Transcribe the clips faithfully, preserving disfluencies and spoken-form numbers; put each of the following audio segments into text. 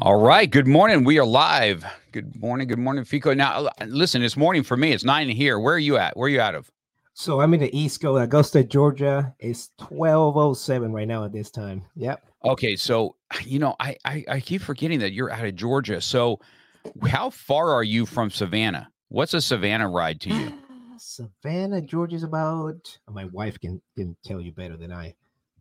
All right. Good morning. We are live. Good morning. Good morning, FICO. Now, listen, it's morning for me. It's nine here. Where are you at? Where are you out of? So I'm in the East Coast, Augusta, Georgia. It's twelve oh seven right now at this time. Yep. Okay. So, you know, I, I, I keep forgetting that you're out of Georgia. So how far are you from Savannah? What's a Savannah ride to you? Savannah, Georgia is about, my wife can, can tell you better than I,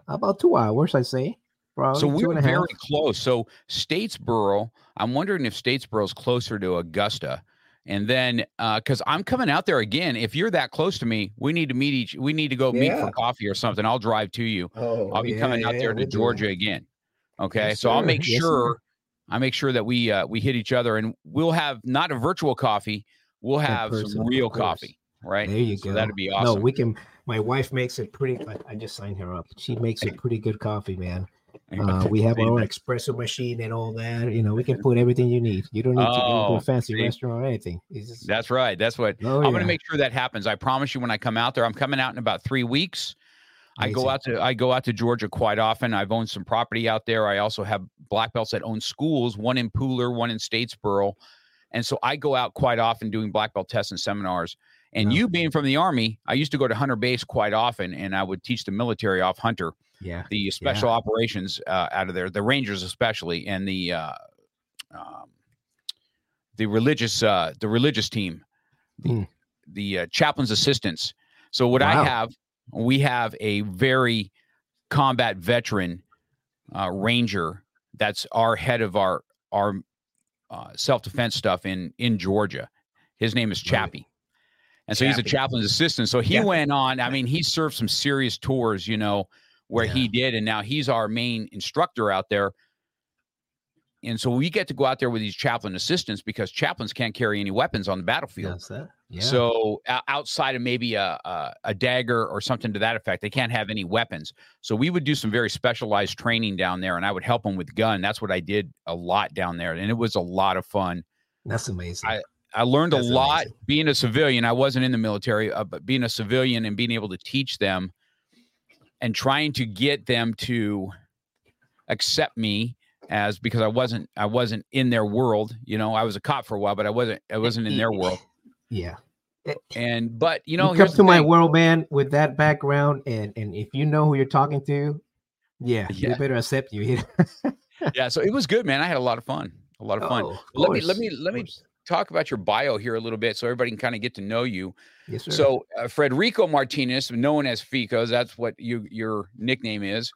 about two hours, I say. Probably so we were very half. close. So Statesboro, I'm wondering if Statesboro is closer to Augusta. And then, uh, because I'm coming out there again. If you're that close to me, we need to meet each. We need to go yeah. meet for coffee or something. I'll drive to you. Oh, I'll be yeah, coming out yeah, there to Georgia doing. again. Okay, yes, so sir. I'll make yes, sure. Sir. I make sure that we uh, we hit each other, and we'll have not a virtual coffee. We'll have person, some real coffee. Right there, you so go. That'd be awesome. No, we can. My wife makes it pretty. I, I just signed her up. She makes it pretty good coffee, man. Uh, we have our own espresso machine and all that. You know, we can put everything you need. You don't need oh, to go to a fancy see? restaurant or anything. Just... That's right. That's what oh, I'm yeah. going to make sure that happens. I promise you when I come out there, I'm coming out in about three weeks. Amazing. I go out to I go out to Georgia quite often. I've owned some property out there. I also have black belts that own schools, one in Pooler, one in Statesboro. And so I go out quite often doing black belt tests and seminars. And wow. you being from the Army, I used to go to Hunter Base quite often, and I would teach the military off Hunter. Yeah, the special yeah. operations uh, out of there, the Rangers especially, and the uh, um, the religious uh, the religious team, the, mm. the uh, chaplain's assistants. So what wow. I have, we have a very combat veteran uh, Ranger that's our head of our our uh, self defense stuff in in Georgia. His name is Chappie. Right. And so Chappie. He's a chaplain's assistant. So he yeah. went on. I mean, he served some serious tours, you know. Where yeah. he did, and now he's our main instructor out there. And so we get to go out there with these chaplain assistants because chaplains can't carry any weapons on the battlefield. That's that. Yeah. So uh, outside of maybe a, a a dagger or something to that effect, they can't have any weapons. So we would do some very specialized training down there, and I would help them with gun. That's what I did a lot down there, and it was a lot of fun. That's amazing. I, I learned That's a lot amazing. being a civilian. I wasn't in the military, uh, but being a civilian and being able to teach them and trying to get them to accept me as because I wasn't I wasn't in their world. You know, I was a cop for a while, but I wasn't I wasn't in their world. Yeah. And but, you know, you come to my world, man, with that background. And, and if you know who you're talking to, yeah, yeah. you better accept you. yeah. So it was good, man. I had a lot of fun. A lot of fun. Oh, let me let me let me talk about your bio here a little bit so everybody can kind of get to know you. Yes, sir. So uh, Federico Martinez, known as FICO, that's what you, your nickname is,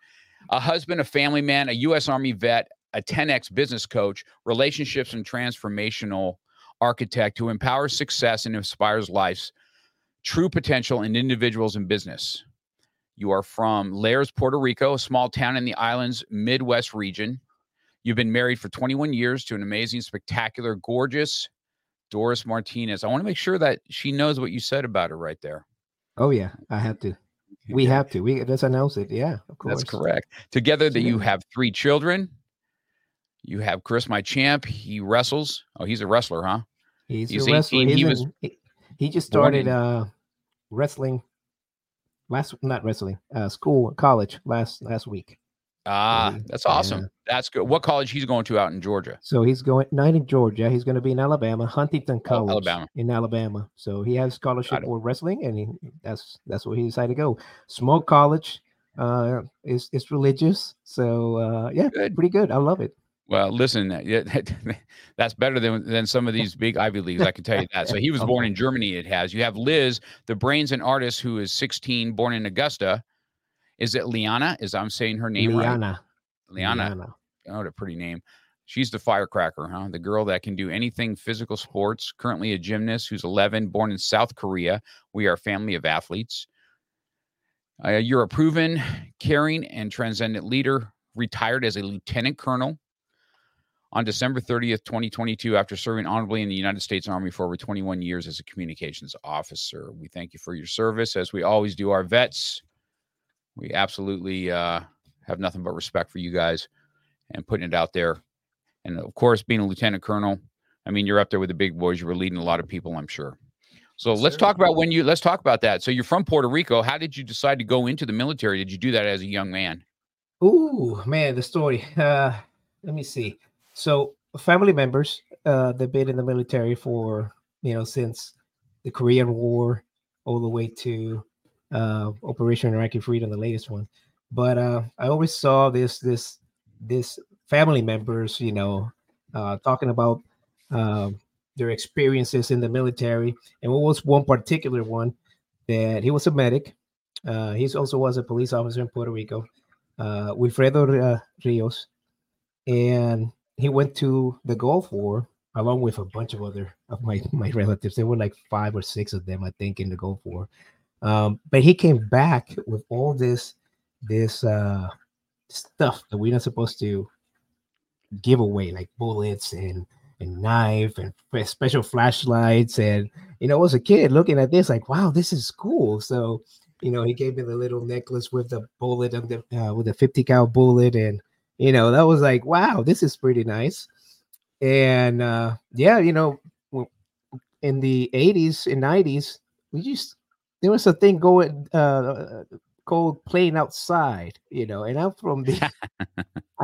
a husband, a family man, a U S Army vet, a ten X business coach, relationships and transformational architect who empowers success and inspires life's true potential in individuals and business. You are from Lares, Puerto Rico, a small town in the island's Midwest region. You've been married for twenty-one years to an amazing, spectacular, gorgeous Doris Martinez. I want to make sure that she knows what you said about her right there. Oh, yeah, I have to. We have to. We Let's announce it. Yeah, of course. That's correct. Together, that you have three children. You have Cris, my champ. He wrestles. Oh, he's a wrestler, huh? He's, he's a wrestler. He, was he, he just started uh, wrestling last, not wrestling, uh, school, college last last week. Ah, that's awesome. Yeah. That's good. What college he's going to out in Georgia? So he's going not in Georgia. He's going to be in Alabama, Huntington College, oh, Alabama. in Alabama. So he has scholarship for wrestling, and he, that's that's where he decided to go. Small college, uh, is it's religious. So uh, yeah, good. pretty good. I love it. Well, listen, that's better than, than some of these big Ivy Leagues, I can tell you that. So he was born in Germany, it has. You have Liz, the brains and artist, who is sixteen, born in Augusta. Is it Liana? Is I'm saying her name Liana. right? Liana. Liana. Oh, what a pretty name. She's the firecracker, huh? The girl that can do anything physical sports, currently a gymnast who's eleven, born in South Korea. We are a family of athletes. Uh, you're a proven, caring, and transcendent leader, retired as a lieutenant colonel. On December thirtieth, twenty twenty-two, after serving honorably in the United States Army for over twenty-one years as a communications officer. We thank you for your service, as we always do our vets. We absolutely uh, have nothing but respect for you guys and putting it out there. And, of course, being a lieutenant colonel, I mean, you're up there with the big boys. You were leading a lot of people, I'm sure. So let's sure. talk about when you – let's talk about that. So you're from Puerto Rico. How did you decide to go into the military? Did you do that as a young man? Ooh, man, the story. Uh, let me see. So family members, uh, they've been in the military for, you know, since the Korean War all the way to uh, Operation Iraqi Freedom, the latest one. But uh, I always saw this, this, this family members, you know, uh, talking about uh, their experiences in the military. And what was one particular one that he was a medic. Uh, he also was a police officer in Puerto Rico, uh, with Fredo uh, Rios. And he went to the Gulf War along with a bunch of other of my, my relatives. There were like five or six of them, I think, in the Gulf War. Um, but he came back with all this this uh, stuff that we're not supposed to give away, like bullets and, and knife and special flashlights. And, you know, I was a kid looking at this like, wow, this is cool. So, you know, he gave me the little necklace with the bullet, and the, uh, with a fifty cal bullet, and, you know, that was like, wow, this is pretty nice. And, uh, yeah, you know, in the eighties and nineties, we just, there was a thing going, uh, called playing outside, you know, and I'm from the,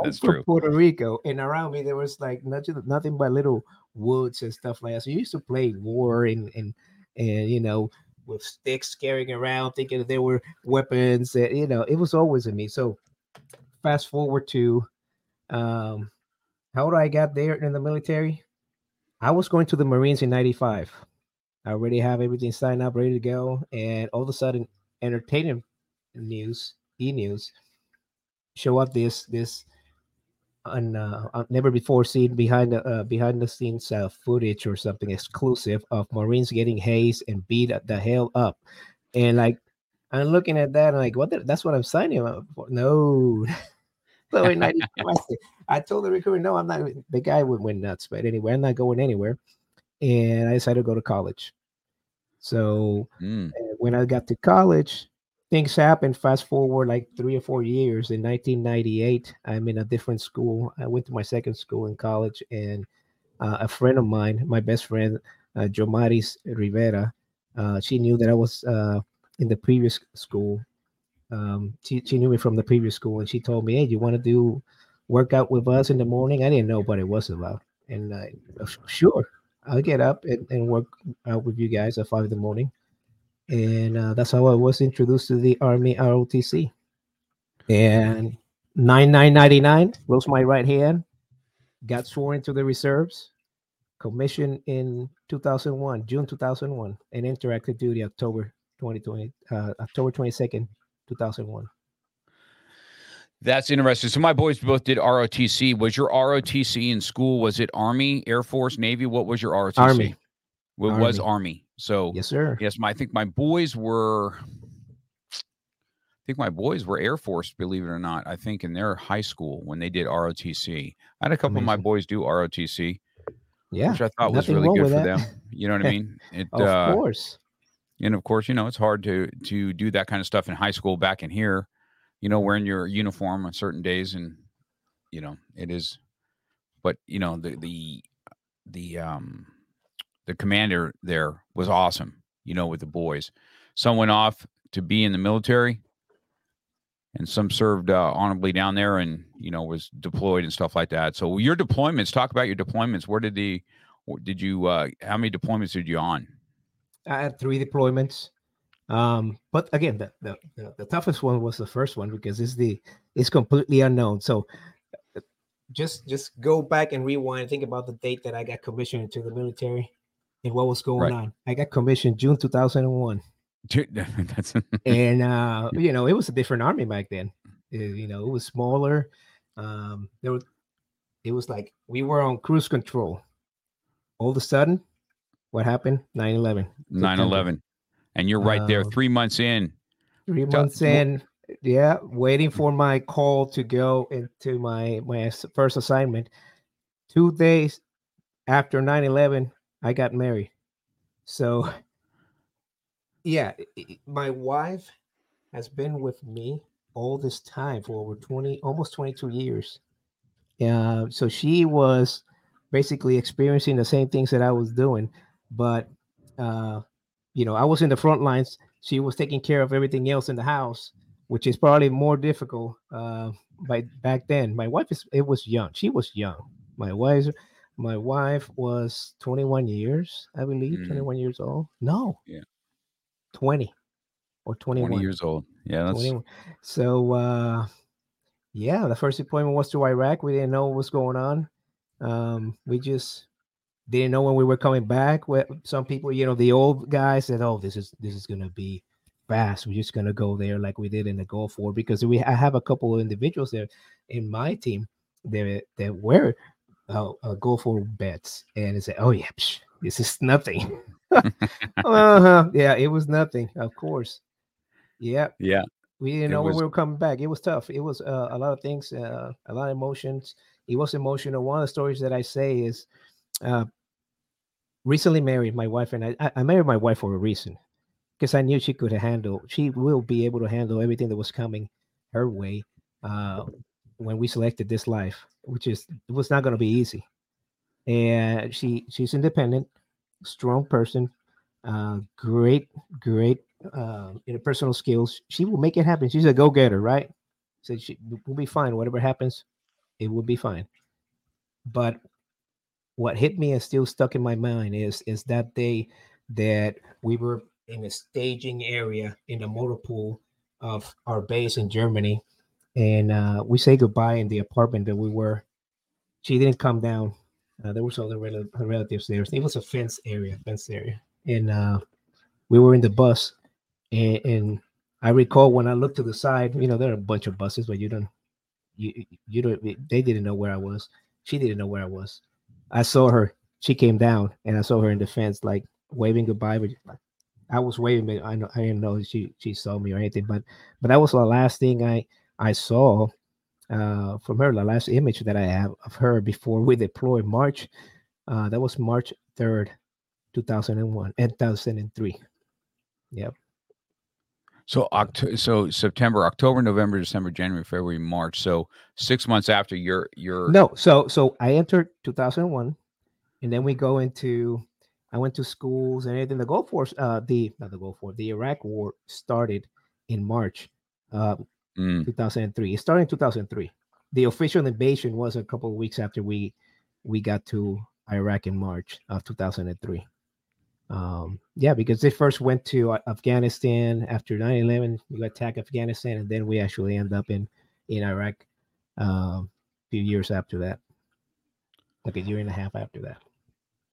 I'm from Puerto Rico, and around me, there was like nothing, nothing but little woods and stuff like that. So you used to play war and, and, and, you know, with sticks carrying around, thinking that they were weapons, and, you know, it was always in me. So, fast forward to um, how do I got there in the military? I was going to the Marines in ninety-five. I already have everything signed up, ready to go. And all of a sudden, entertainment news, e-news, show up this this un, uh, never before seen behind the uh, behind the scenes uh, footage or something exclusive of Marines getting hazed and beat the hell up. And like, I'm looking at that and like, what? The, that's what I'm signing up for. No. So in ninety-five, I told the recruiter, no, I'm not. The guy went, went nuts, but anyway, I'm not going anywhere. And I decided to go to college. So mm. when I got to college, things happened. Fast forward like three or four years. In nineteen ninety-eight, I'm in a different school. I went to my second school in college, and uh, a friend of mine, my best friend, uh, Jomaris Rivera, uh, she knew that I was uh, in the previous school. Um, she, she knew me from the previous school, and she told me, hey, you want to do workout with us in the morning? I didn't know what it was about. And I, sure, I'll get up and, and work out with you guys at five in the morning. And uh, that's how I was introduced to the Army R O T C. And nine nine ninety-nine, rose my right hand, got sworn into the reserves, commissioned in two thousand one, June two thousand one, and entered active duty October twenty twenty, uh, October twenty-second, two thousand one. That's interesting. So my boys both did R O T C. Was your R O T C in school? Was it Army, Air Force, Navy? What was your R O T C? Army. It Army. was Army. So yes, sir. Yes, my I think my boys were. I think my boys were Air Force, believe it or not. I think in their high school when they did R O T C, I had a couple Amazing. of my boys do R O T C. Yeah, which I thought was really good for that. them. You know what I mean? It, of uh, course. And of course, you know, it's hard to to do that kind of stuff in high school back in here, you know, wearing your uniform on certain days. And, you know, it is. But, you know, the the the um, the commander there was awesome, you know, with the boys. Some went off to be in the military, and some served uh, honorably down there and, you know, was deployed and stuff like that. So your deployments, talk about your deployments. Where did the did you uh, how many deployments did you on? I had three deployments, um, but again, the, the the toughest one was the first one because it's the it's completely unknown. So just just go back and rewind. Think about the date that I got commissioned into the military and what was going right. on. I got commissioned June two thousand one. That's and uh, you know, it was a different army back then. It, you know, it was smaller. Um, there was, it was like we were on cruise control. All of a sudden, what happened? nine eleven. nine eleven, and you're right there, um, three months in. Three months Ta- in. Yeah, waiting for my call to go into my, my first assignment. Two days after nine eleven, I got married. So, yeah, my wife has been with me all this time for over twenty, almost twenty-two years. Uh, so she was basically experiencing the same things that I was doing. But, uh, you know, I was in the front lines. She was taking care of everything else in the house, which is probably more difficult uh, by back then. My wife is, it was young. She was young. My wife, my wife was twenty-one years, I believe, mm. twenty-one years old. No, yeah, twenty or twenty-one twenty years old. Yeah, that's... So, uh, yeah, the first deployment was to Iraq. We didn't know what was going on. Um, we just didn't know when we were coming back. Some people, you know, the old guys said, "Oh, this is this is gonna be." Fast, we're just gonna go there like we did in the Gulf War, because we I have a couple of individuals there in my team that that were uh, uh, Gulf War vets, and they say, "Oh yeah, psh, this is nothing." uh-huh. Yeah, it was nothing, of course. Yeah, yeah, we didn't know was... when we were coming back. It was tough. It was uh, a lot of things, uh, a lot of emotions. It was emotional. One of the stories that I say is, uh, recently married, my wife and I. I married my wife for a reason. Because I knew she could handle, she will be able to handle everything that was coming her way uh, when we selected this life, which is it was not going to be easy. And she she's independent, strong person, uh, great great uh, interpersonal skills. She will make it happen. She's a go-getter, right? So she will be fine. Whatever happens, it will be fine. But what hit me and still stuck in my mind is is that day that we were in a staging area in the motor pool of our base in Germany. And uh, we say goodbye in the apartment that we were. She didn't come down. Uh, there was other rel- her relatives there. It was a fence area, fence area. And uh, we were in the bus. And, and I recall when I looked to the side, you know, there are a bunch of buses, but you don't, you, you don't, they didn't know where I was. She didn't know where I was. I saw her, she came down and I saw her in the fence, like waving goodbye, but like, I was waving, but I know I didn't know she, she saw me or anything. But but that was the last thing I I saw uh, from her. The last image that I have of her before we deployed March. Uh, that was March third, two thousand and one, and two thousand and three. Yep. So October, so September, October, November, December, January, February, March. So six months after your your no. So so I entered two thousand and one, and then we go into. I went to schools and everything. The Gulf War, uh, the not the Gulf War, the Iraq War started in March, uh, mm. two thousand three. It started in two thousand three. The official invasion was a couple of weeks after we we got to Iraq in March of two thousand three. Um, yeah, because they first went to Afghanistan after nine eleven. We attacked Afghanistan, and then we actually end up in in Iraq uh, a few years after that, like a year and a half after that.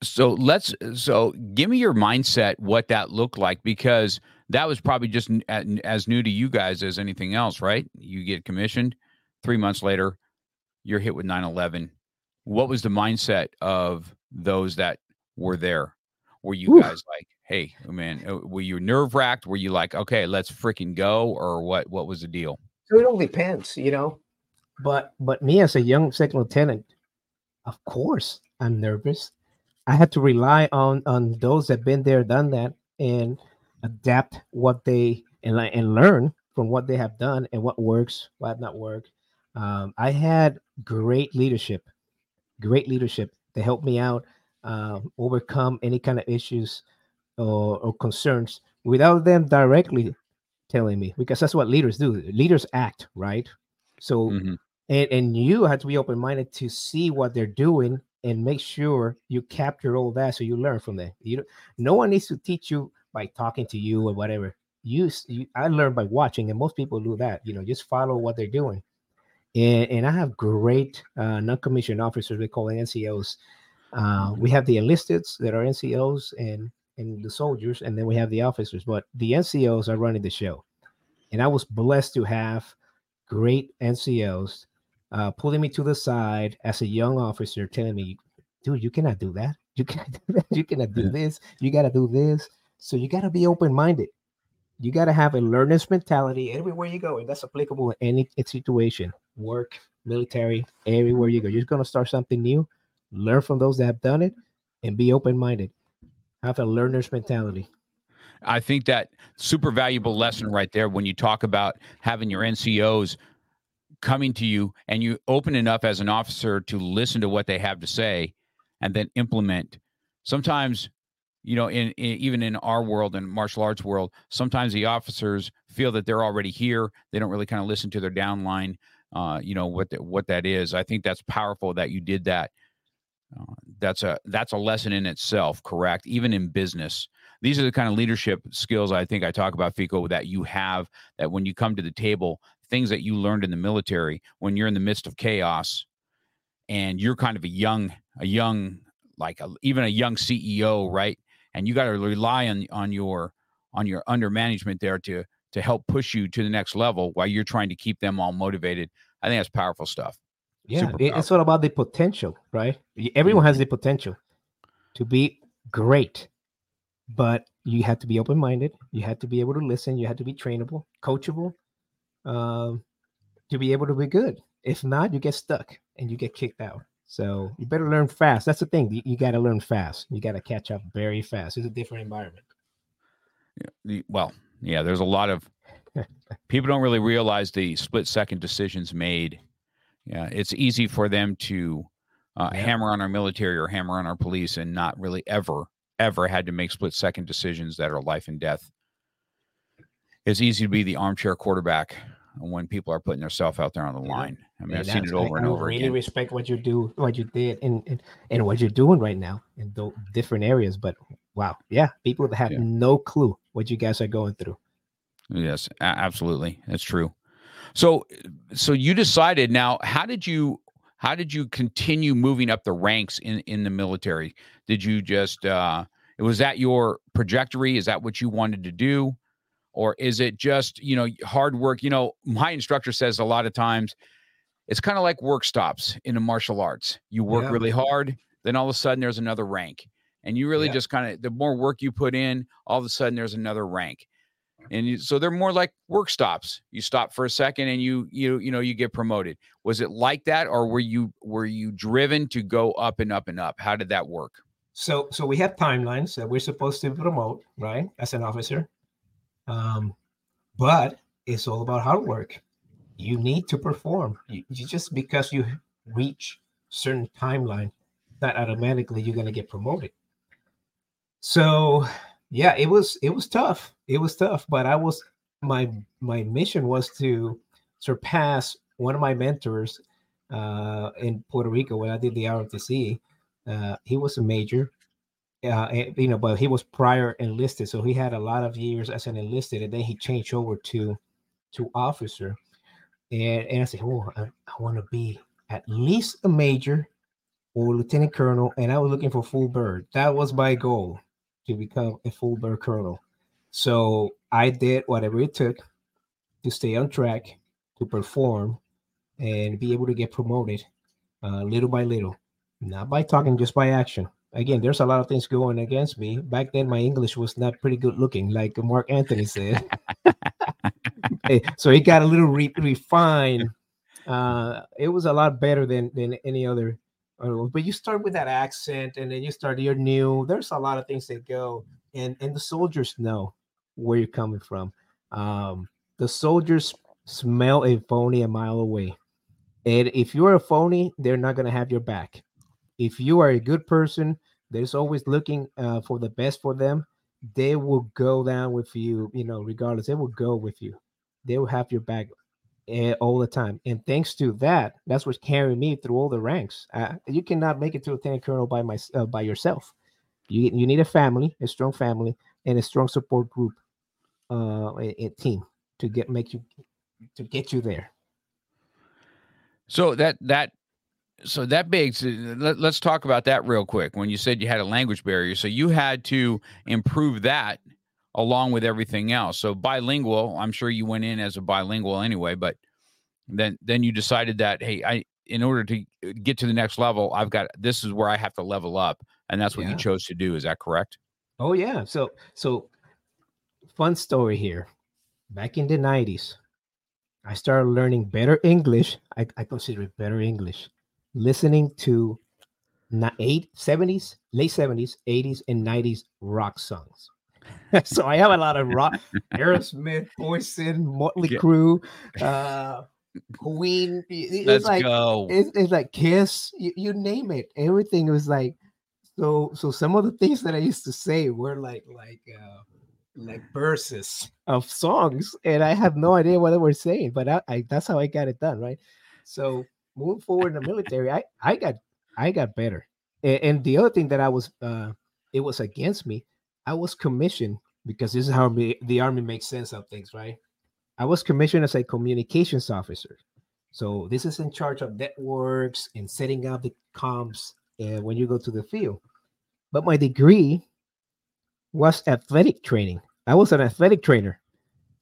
So let's, so give me your mindset, what that looked like, because that was probably just as new to you guys as anything else, right? You get commissioned three months later, you're hit with nine eleven. What was the mindset of those that were there? Were you Ooh. guys like, hey, man, were you nerve wracked? Were you like, okay, let's freaking go? Or what, what was the deal? It all depends, you know, but, but me as a young second lieutenant, of course I'm nervous. I had to rely on, on those that have been there, done that, and adapt what they and, and learn from what they have done and what works, what have not worked. Um, I had great leadership, great leadership to help me out, uh, overcome any kind of issues or, or concerns without them directly telling me, because that's what leaders do. Leaders act, right? So, mm-hmm. and, and you have to be open-minded to see what they're doing and make sure you capture all that so you learn from that. You don't, no one needs to teach you by talking to you or whatever. You, you I learned by watching, and most people do that. You know, just follow what they're doing. And, and I have great uh, non-commissioned officers, we call N C Os. Uh, we have the enlisted that are N C Os and, and the soldiers, and then we have the officers. But the N C Os are running the show. And I was blessed to have great N C Os uh, pulling me to the side as a young officer, telling me, dude, you cannot do that. You cannot do that. You cannot do this. You got to do this. So you got to be open-minded. You got to have a learner's mentality everywhere you go. And that's applicable in any situation, work, military, everywhere you go. You're going to start something new, learn from those that have done it, and be open-minded. Have a learner's mentality. I think that super valuable lesson right there when you talk about having your N C Os coming to you and you open enough as an officer to listen to what they have to say and then implement. Sometimes, you know, in, in even in our world and martial arts world, sometimes the officers feel that they're already here. They don't really kind of listen to their downline, uh, you know, what the, what that is. I think that's powerful that you did that. Uh, that's a that's a lesson in itself, correct? Even in business, these are the kind of leadership skills I think I talk about, FICO, that you have. That when you come to the table, things that you learned in the military, when you're in the midst of chaos, and you're kind of a young, a young, like a, even a young C E O, right? And you got to rely on on your on your under management there to to help push you to the next level while you're trying to keep them all motivated. I think that's powerful stuff. Yeah, Super powerful. It's all about the potential, right? Everyone has the potential to be great, but you have to be open-minded. You have to be able to listen. You have to be trainable, coachable, um, to be able to be good. If not, you get stuck and you get kicked out. So you better learn fast. That's the thing. You, you got to learn fast. You got to catch up very fast. It's a different environment. Yeah, well, yeah, there's a lot of people don't really realize the split second decisions made. Yeah, it's easy for them to uh, yeah. hammer on our military or hammer on our police and not really ever, ever had to make split second decisions that are life and death. It's easy to be the armchair quarterback when people are putting themselves out there on the line. I mean, and I've seen it over I, and over I really again. Respect what you do, what you did, and, and, and what you're doing right now in the different areas. But wow, yeah, people that have yeah. no clue what you guys are going through. Yes, absolutely, that's true. So, so you decided now. How did you how did you continue moving up the ranks in, in the military? Did you just uh, was that your trajectory? Is that what you wanted to do? Or is it just, you know, hard work? You know, my instructor says a lot of times it's kind of like work stops in the martial arts. You work yeah. really hard. Then all of a sudden there's another rank and you really yeah. just kind of the more work you put in, all of a sudden there's another rank. And you, so they're more like work stops. You stop for a second and you, you, you know, you get promoted. Was it like that? Or were you, were you driven to go up and up and up? How did that work? So, so we have timelines that we're supposed to promote, right? As an officer. Um, but it's all about hard work. You need to perform. You, you just because you reach certain timeline, not automatically you're going to get promoted. So yeah, it was, it was tough. It was tough, but I was, my, my mission was to surpass one of my mentors, uh, in Puerto Rico when I did the R O T C. Uh, he was a major. Uh, you know, but he was prior enlisted, so he had a lot of years as an enlisted, and then he changed over to to officer. And and I said, oh, I, I want to be at least a major or lieutenant colonel, and I was looking for full bird. That was my goal, to become a full bird colonel. So I did whatever it took to stay on track, to perform, and be able to get promoted uh, little by little, not by talking, just by action. Again, there's a lot of things going against me. Back then, my English was not pretty good looking, like Mark Anthony said. So it got a little re- refined. Uh, it was a lot better than than any other. But you start with that accent, and then you start, you're new. There's a lot of things that go. And, and the soldiers know where you're coming from. Um, the soldiers smell a phony a mile away. And if you're a phony, they're not going to have your back. If you are a good person, there's always looking uh, for the best for them. They will go down with you, you know, regardless. They will go with you. They will have your back uh, all the time. And thanks to that, that's what carried me through all the ranks. Uh, you cannot make it to lieutenant colonel by my, uh, by yourself. You you need a family, a strong family, and a strong support group, uh, a, a team to get make you to get you there. So that that so that begs. Let, let's talk about that real quick. When you said you had a language barrier, so you had to improve that along with everything else. So bilingual. I'm sure you went in as a bilingual anyway, but then then you decided that hey, I in order to get to the next level, I've got this is where I have to level up, and that's what yeah. you chose to do. Is that correct? Oh yeah. So so fun story here. Back in the nineties, I started learning better English. I, I consider it better English. Listening to eight, seventies, late seventies, eighties, and nineties rock songs. So I have a lot of rock, Aerosmith, Poison, Motley yeah. Crue, uh, Queen. It, Let's it's like, go. It, it's like Kiss, you, you name it. Everything was like, so So some of the things that I used to say were like, like, uh, like verses of songs, and I have no idea what they were saying, but I, I that's how I got it done, right? So moving forward in the military, I I got I got better. And, and the other thing that I was uh it was against me, I was commissioned, because this is how me, the Army makes sense of things, right? I was commissioned as a communications officer, so this is in charge of networks and setting up the comms uh, when you go to the field. But my degree was athletic training. I was an athletic trainer.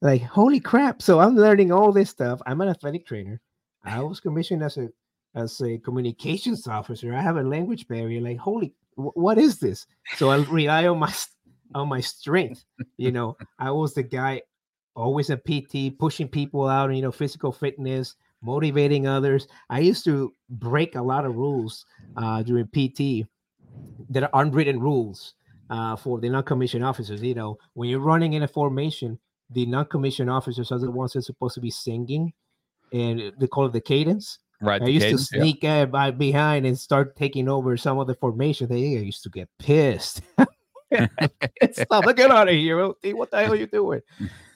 Like, holy crap. So I'm learning all this stuff. I'm an athletic trainer. I was commissioned as a as a communications officer. I have a language barrier. Like, holy, w- what is this? So I rely on my on my strength. You know, I was the guy always a P T, pushing people out, you know, physical fitness, motivating others. I used to break a lot of rules uh, during P T that are unwritten rules. Uh, for the non-commissioned officers, you know, when you're running in a formation, the non-commissioned officers are the ones that are supposed to be singing, and they call it the cadence. Right. I used cadence, to sneak yeah. out by behind and start taking over some of the formation. They used to get pissed. Stop! Get out of here! What the hell are you doing?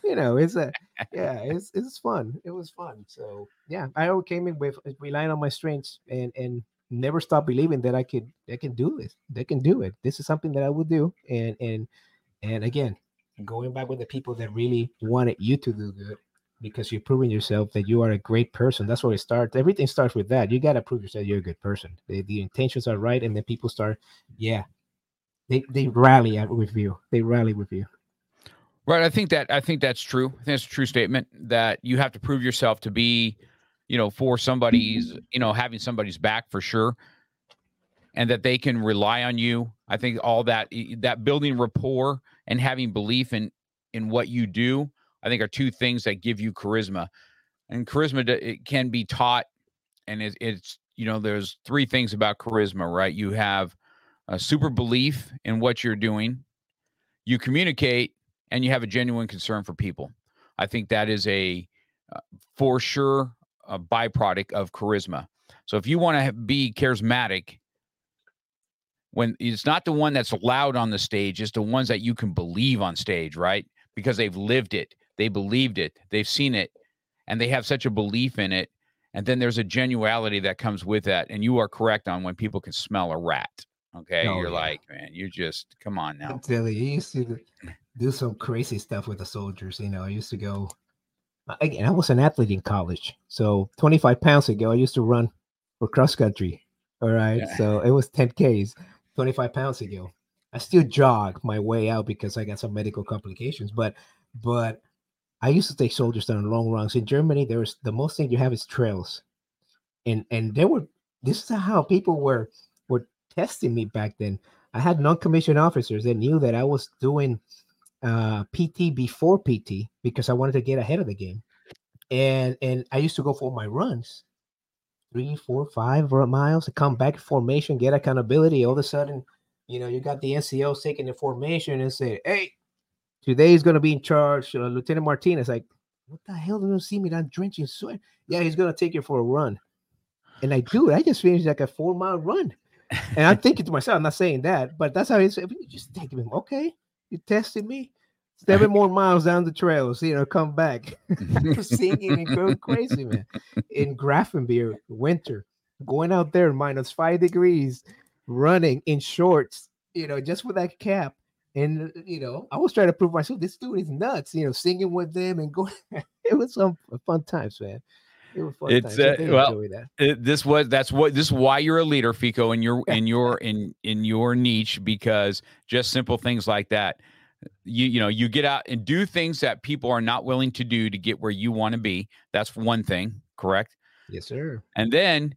You know, it's a yeah, it's it's fun. It was fun. So yeah, I came in with relying on my strengths and and. never stop believing that I could, I can do this. They can do it. This is something that I will do. And, and, and again, going back with the people that really wanted you to do good, because you're proving yourself that you are a great person. That's where it starts. Everything starts with that. You got to prove yourself you're a good person. The, the intentions are right. And then people start, yeah, they, they rally out with you. They rally with you. Right. I think that, I think that's true. I think that's a true statement, that you have to prove yourself to be, you know, for somebody's, you know, having somebody's back for sure, and that they can rely on you. I think all that, that building rapport and having belief in, in what you do, I think are two things that give you charisma. And charisma, it can be taught. And it, it's, you know, there's three things about charisma, right? You have a super belief in what you're doing, you communicate, and you have a genuine concern for people. I think that is a, uh, for sure, a byproduct of charisma. So if you want to be charismatic, when it's not the one that's loud on the stage, it's the ones that you can believe on stage, right? Because they've lived it, they believed it, they've seen it, and they have such a belief in it. And then there's a genuality that comes with that. And you are correct on when people can smell a rat. Okay. No, you're yeah. like, man, you just come on now. I'm telling you, you used to do some crazy stuff with the soldiers. You know, I used to go. Again, I was an athlete in college. So twenty-five pounds ago, I used to run for cross country. All right. Yeah. So it was ten Ks twenty-five pounds ago. I still jog my way out because I got some medical complications. But but I used to take soldiers on long runs. In Germany, there was the most thing you have is trails. And and there were this is how people were were testing me back then. I had non-commissioned officers that knew that I was doing Uh, P T before P T because I wanted to get ahead of the game, and and I used to go for my runs, three, four, five miles, to come back formation, get accountability. All of a sudden, you know, you got the N C Os taking the formation and say, "Hey, today is going to be in charge, uh, Lieutenant Martinez." Like, what the hell? They don't see me. I'm drenching sweat. Yeah, he's going to take you for a run, and like, dude, I just finished like a four mile run, and I'm thinking to myself, I'm not saying that, but that's how it's. Just taking him, okay. You tested me seven more miles down the trails, you know, come back. Singing and going crazy, man. In Grafenbeer, winter, going out there, minus five degrees, running in shorts, you know, just with that cap. And, you know, I was trying to prove myself. This dude is nuts, you know, singing with them and going. It was some fun times, man. It's uh, well, it, this was that's what this is why you're a leader, FICO, in your in your in in your niche, because just simple things like that. You you know, you get out and do things that people are not willing to do to get where you want to be. That's one thing, correct? Yes, sir. And then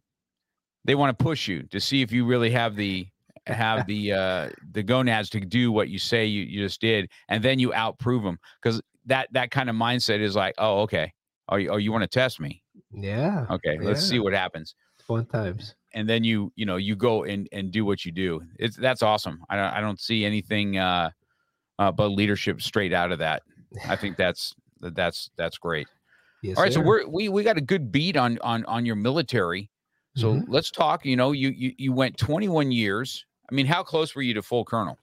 they want to push you to see if you really have the have the uh, the gonads to do what you say you, you just did, and then you outprove them, because that that kind of mindset is like, oh, okay, oh, you, oh, you want to test me? Yeah. Okay, yeah. Let's see what happens. Fun times. And then you you know you go and, and do what you do. It's that's awesome. I don't I don't see anything uh, uh, but leadership straight out of that. I think that's that's that's great. Yes, all right, sir. So we're, we we got a good beat on on on your military. So mm-hmm. let's talk. You know, you, you you went twenty-one years. I mean, how close were you to full colonel?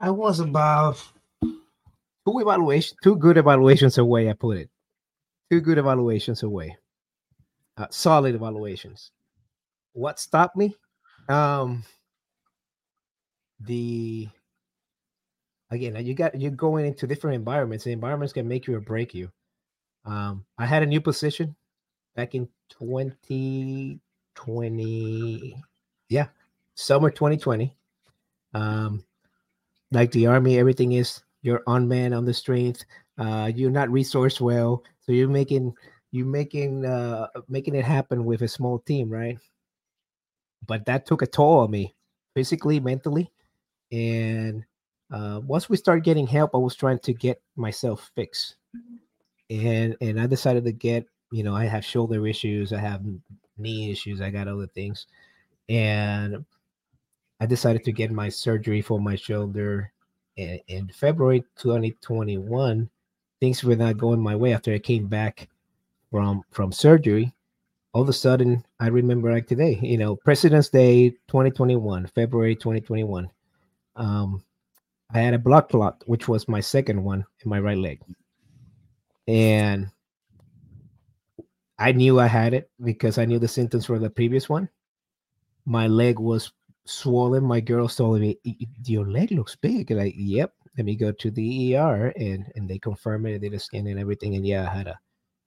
I was about two evaluation, two good evaluations away. I put it, two good evaluations away, uh, solid evaluations. What stopped me? Um, the again, you got you're going into different environments. The environments can make you or break you. Um, I had a new position back in twenty twenty. Yeah. Summer twenty twenty. Um, like the Army, everything is you're unmanned on the street. Uh, you're not resourced well. So you're making you making uh, making it happen with a small team, right? But that took a toll on me physically, mentally. And uh, once we started getting help, I was trying to get myself fixed. And and I decided to get, you know, I have shoulder issues, I have knee issues, I got other things. And I decided to get my surgery for my shoulder in, in February twenty twenty-one. Things were not going my way after I came back from from surgery. All of a sudden, I remember like today, you know, President's Day twenty twenty-one, February twenty twenty-one. Um, I had a blood clot, which was my second one in my right leg. And I knew I had it because I knew the symptoms were the previous one. My leg was swollen. My girls told me, your leg looks big. And I, yep, let me go to the E R. And, and they confirmed it. They did a scan and everything. And yeah, I had a,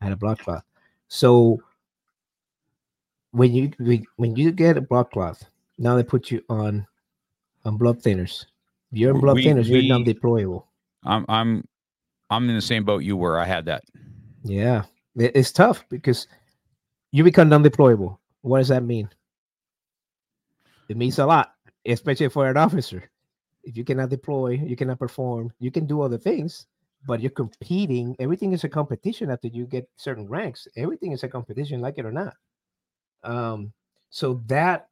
I had a blood clot. So when you, when you get a blood clot, now they put you on, on blood thinners. You're on blood we, thinners. We, you're non-deployable. I'm, I'm, I'm in the same boat you were. I had that. Yeah. It's tough because you become non-deployable. What does that mean? It means a lot, especially for an officer. If you cannot deploy, you cannot perform, you can do other things, but you're competing. Everything is a competition after you get certain ranks. Everything is a competition, like it or not. Um, so that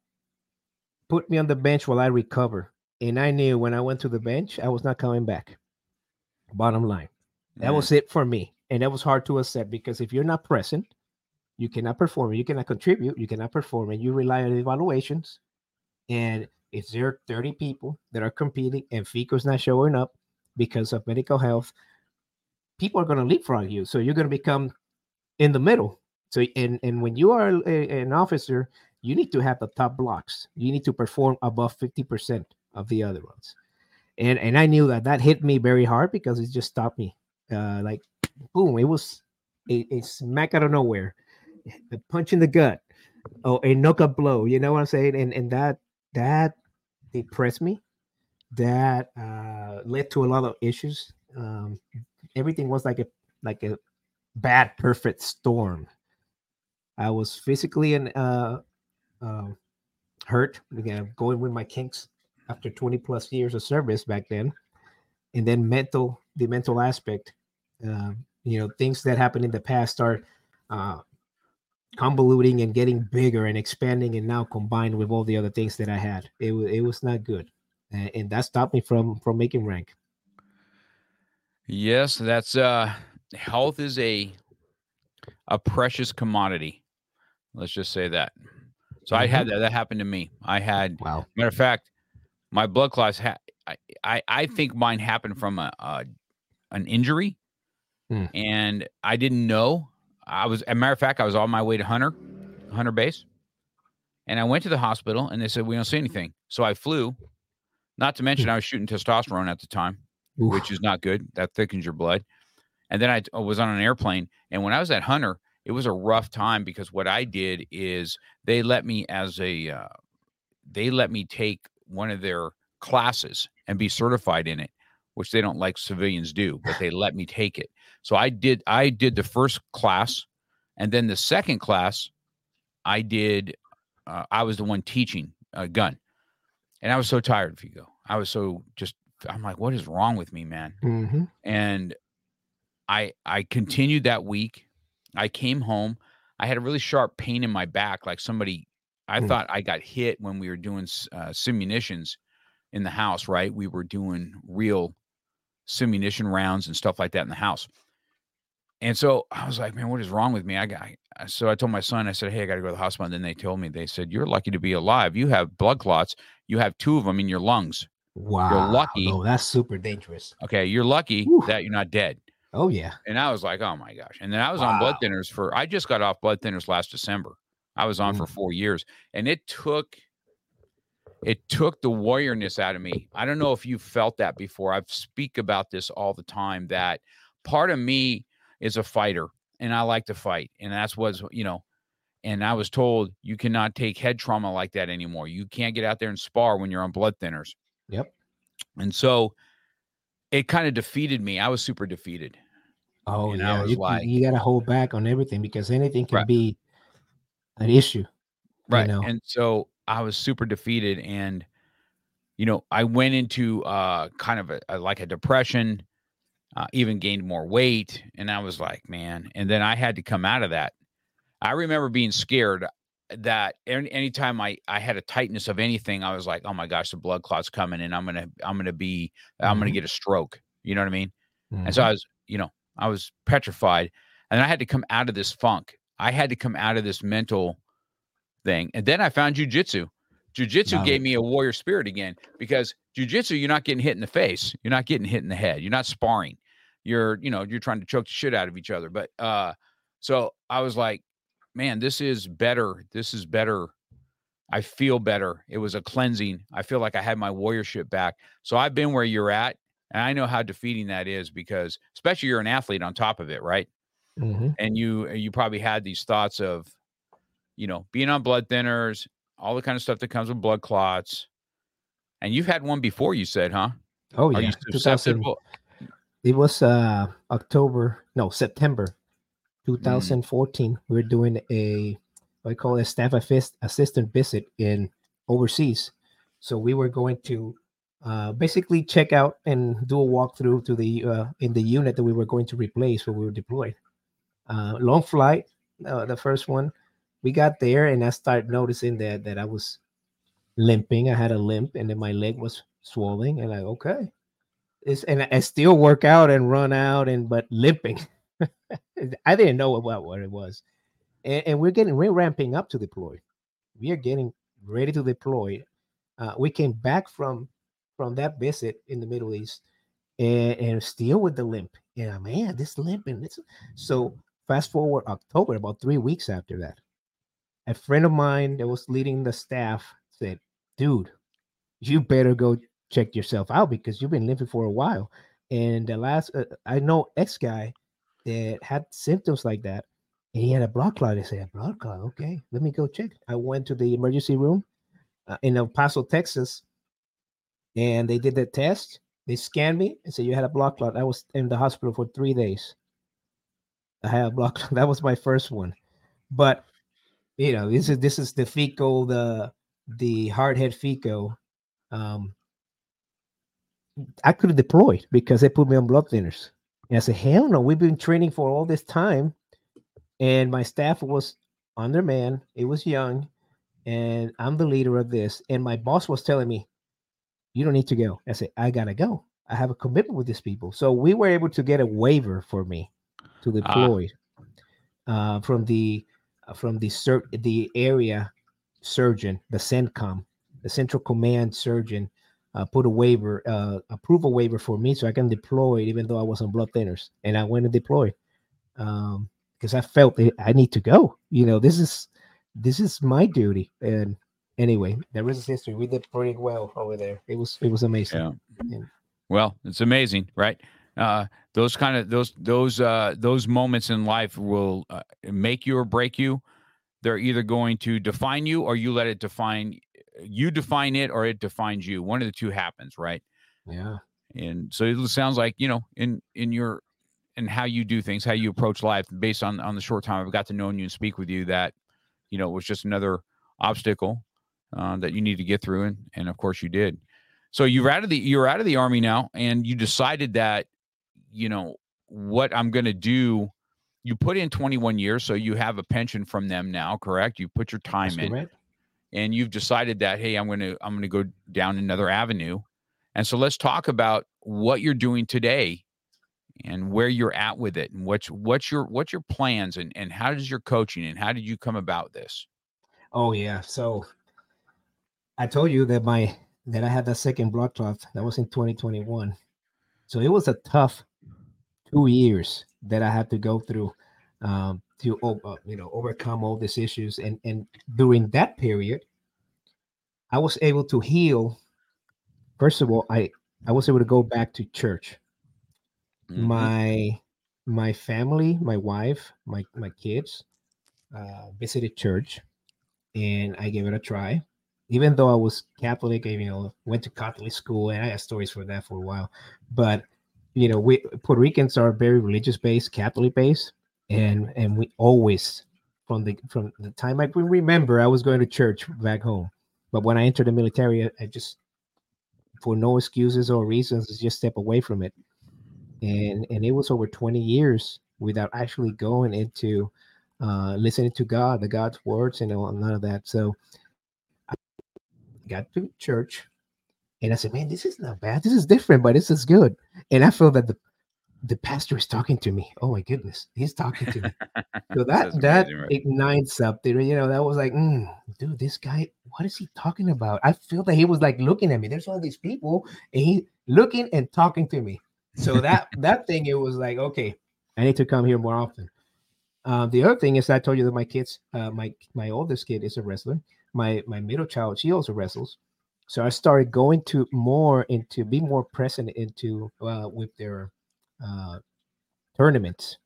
put me on the bench while I recover. And I knew when I went to the bench, I was not coming back. Bottom line. That mm-hmm. was it for me. And that was hard to accept because if you're not present, you cannot perform, you cannot contribute, you cannot perform, and you rely on evaluations. And if there are thirty people that are competing and FICO's not showing up because of medical health, people are going to leapfrog you. So you're going to become in the middle. So and, and when you are a, an officer, you need to have the top blocks. You need to perform above fifty percent of the other ones. And and I knew that that hit me very hard because it just stopped me. Uh, like, boom, it was a, a smack out of nowhere. A punch in the gut. Oh, a knockout blow. You know what I'm saying? And, and that. That depressed me. That uh, led to a lot of issues. Um, everything was like a like a bad, perfect storm. I was physically and uh, uh, hurt. Again, going with my kinks after twenty plus years of service back then, and then mental, the mental aspect. Uh, you know, things that happened in the past start. Uh, convoluting and getting bigger and expanding, and now combined with all the other things that I had, it, it was not good. And, and that stopped me from, from making rank. Yes. That's uh health is a, a precious commodity. Let's just say that. So I had that, that happened to me. I had, wow. Matter of fact, my blood clots, ha- I, I, I think mine happened from a, uh, an injury mm. and I didn't know. I was, as a matter of fact, I was on my way to Hunter, Hunter Base, and I went to the hospital, and they said, we don't see anything. So I flew, not to mention I was shooting testosterone at the time, Oof. Which is not good. That thickens your blood. And then I was on an airplane, and when I was at Hunter, it was a rough time, because what I did is they let me as a, uh, they let me take one of their classes and be certified in it, which they don't like civilians do, but they let me take it. So I did, I did the first class, and then the second class I did, uh, I was the one teaching a gun, and I was so tired, Figo. I was so just, I'm like, what is wrong with me, man? Mm-hmm. And I, I continued that week. I came home. I had a really sharp pain in my back. Like somebody, I mm. thought I got hit when we were doing uh, simunitions in the house, right? We were doing real simunition rounds and stuff like that in the house. And so I was like, man, what is wrong with me? I got, I, so I told my son, I said, hey, I got to go to the hospital. And then they told me, they said, you're lucky to be alive. You have blood clots. You have two of them in your lungs. Wow. You're lucky. Oh, that's super dangerous. Okay. You're lucky Whew. that you're not dead. Oh yeah. And I was like, oh my gosh. And then I was wow. on blood thinners for, I just got off blood thinners last December. I was on mm. for four years and it took, it took the warriorness out of me. I don't know if you felt that before. I've speak about this all the time, that part of me is a fighter and I like to fight. And that's what's, you know, and I was told you cannot take head trauma like that anymore. You can't get out there and spar when you're on blood thinners. Yep. And so it kind of defeated me. I was super defeated. Oh, and yeah. I was you, like, you got to hold back on everything, because anything can right. be an issue. Right. You know? And so I was super defeated, and, you know, I went into uh, kind of a, a, like a depression, uh, even gained more weight. And I was like, man, and then I had to come out of that. I remember being scared that any, anytime I, I had a tightness of anything, I was like, oh my gosh, the blood clot's coming and I'm going to, I'm going to be, I'm mm-hmm. going to get a stroke. You know what I mean? Mm-hmm. And so I was, you know, I was petrified, and I had to come out of this funk. I had to come out of this mental thing. And then I found jujitsu. Jujitsu no. gave me a warrior spirit again, because jujitsu, you're not getting hit in the face. You're not getting hit in the head. You're not sparring. You're, you know, you're trying to choke the shit out of each other. But, uh, so I was like, man, this is better. This is better. I feel better. It was a cleansing. I feel like I had my warriorship back. So I've been where you're at, and I know how defeating that is, because especially you're an athlete on top of it. Right. Mm-hmm. And you, you probably had these thoughts of, you know, being on blood thinners, all the kind of stuff that comes with blood clots. And you've had one before, you said, huh? Oh, Are yeah. susceptible? It was uh, October, no, September twenty fourteen. Mm. We were doing a, what I call a staff assist, assistant visit in overseas. So we were going to uh, basically check out and do a walkthrough to the, uh, in the unit that we were going to replace where we were deployed. Uh, long flight, uh, the first one. We got there and I started noticing that that I was limping. I had a limp, and then my leg was swelling. And like, okay, it's, and I still work out and run out, and but limping. I didn't know what what it was, and, and we're getting we're ramping up to deploy. We are getting ready to deploy. Uh, we came back from from that visit in the Middle East, and, and still with the limp. Yeah, man, this limping. This. So fast forward October, about three weeks after that. A friend of mine that was leading the staff said, dude, you better go check yourself out, because you've been limping for a while. And the last, uh, I know ex guy that had symptoms like that, and he had a blood clot. I said, a blood clot? Okay, let me go check. I went to the emergency room uh, in El Paso, Texas, and they did the test. They scanned me and said, you had a blood clot. I was in the hospital for three days. I had a blood clot. That was my first one. But you know, this is this is the FICO, the the hardhead FICO. Um, I could have deployed because they put me on blood thinners. And I said, hell no, we've been training for all this time. And my staff was undermanned. It was young. And I'm the leader of this. And my boss was telling me, you don't need to go. I said, I got to go. I have a commitment with these people. So we were able to get a waiver for me to deploy ah. uh, from the... from the sur- the area surgeon, the CENTCOM, the Central Command surgeon, uh, put a waiver, uh, approval waiver for me so I can deploy, even though I was on blood thinners. And I went and deployed um, because I felt that I need to go. You know, this is this is my duty. And anyway, there is history. We did pretty well over there. It was it was amazing. Yeah. Yeah. Well, it's amazing, right? uh, those kind of those those uh, those moments in life will uh, make you or break you. They're either going to define you, or you let it define you, define it, or it defines you. One of the two happens, right? Yeah. And so it sounds like, you know, in in your and how you do things, how you approach life, based on on the short time I've got to know you and speak with you, that, you know, it was just another obstacle uh, that you need to get through, and and of course you did. So you're out of the you're out of the Army now, and you decided that, you know, what I'm going to do. You put in twenty-one years, so you have a pension from them now, correct? You put your time That's in, right. And you've decided that, hey, I'm going to I'm going to go down another avenue. And so let's talk about what you're doing today and where you're at with it, and what's what's your what's your plans, and and how does your coaching, and how did you come about this? Oh yeah, so I told you that my that I had that second blood clot. That was in twenty twenty-one. So it was a tough two years that I had to go through um, to uh, you know overcome all these issues, and and during that period, I was able to heal. First of all, I I was able to go back to church. Mm-hmm. My my family, my wife, my my kids uh, visited church, and I gave it a try. Even though I was Catholic, I, you know, went to Catholic school, and I had stories for that for a while. But you know, we Puerto Ricans are very religious based, Catholic based, and and we always from the from the time I can remember, I was going to church back home. But when I entered the military, I just for no excuses or reasons, just step away from it. And and it was over twenty years without actually going into uh, listening to God, the God's words, and all, none of that. So I got to church, and I said, "Man, this is not bad. This is different, but this is good." And I feel that the the pastor is talking to me. Oh my goodness, he's talking to me. So that That's that amazing, right? ignites something. You know, that was like, mm, dude, this guy. What is he talking about? I feel that he was like looking at me. There's all these people, and he looking and talking to me. So that that thing, it was like, okay, I need to come here more often. Um, the other thing is, I told you that my kids, uh, my my oldest kid is a wrestler. My my middle child, she also wrestles. So I started going to more into, be more present into uh, with their uh, tournaments.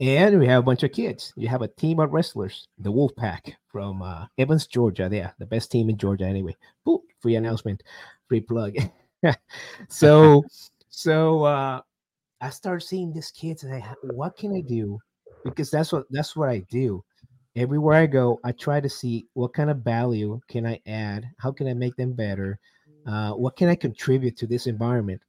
And we have a bunch of kids. You have a team of wrestlers, the Wolf Pack from uh, Evans, Georgia. Yeah, the best team in Georgia anyway. Boop, free announcement, free plug. so... So uh, I started seeing these kids, and I, what can I do? Because that's what that's what I do. Everywhere I go, I try to see what kind of value can I add. How can I make them better? Uh, what can I contribute to this environment?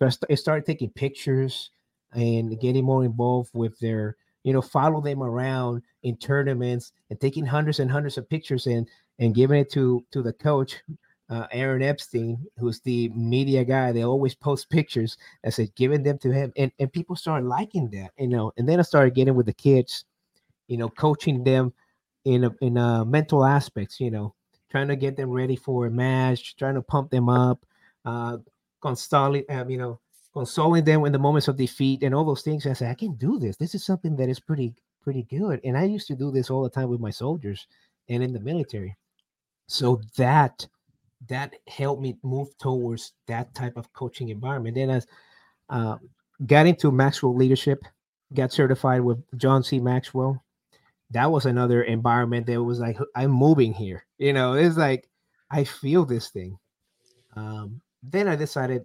So I, st- I started taking pictures and getting more involved with their, you know, follow them around in tournaments and taking hundreds and hundreds of pictures and and giving it to to the coach. Uh, Aaron Epstein, who's the media guy, they always post pictures. I said, giving them to him, and and people started liking that, you know. And then I started getting with the kids, you know, coaching them in a, in a mental aspects, you know, trying to get them ready for a match, trying to pump them up, uh, consoling, um, you know, consoling them in the moments of defeat and all those things. And I said, I can do this. This is something that is pretty pretty good. And I used to do this all the time with my soldiers and in the military. So that. That helped me move towards that type of coaching environment. Then I uh, got into Maxwell leadership, got certified with John C. Maxwell. That was another environment that was like, I'm moving here. You know, it's like, I feel this thing. Um, then I decided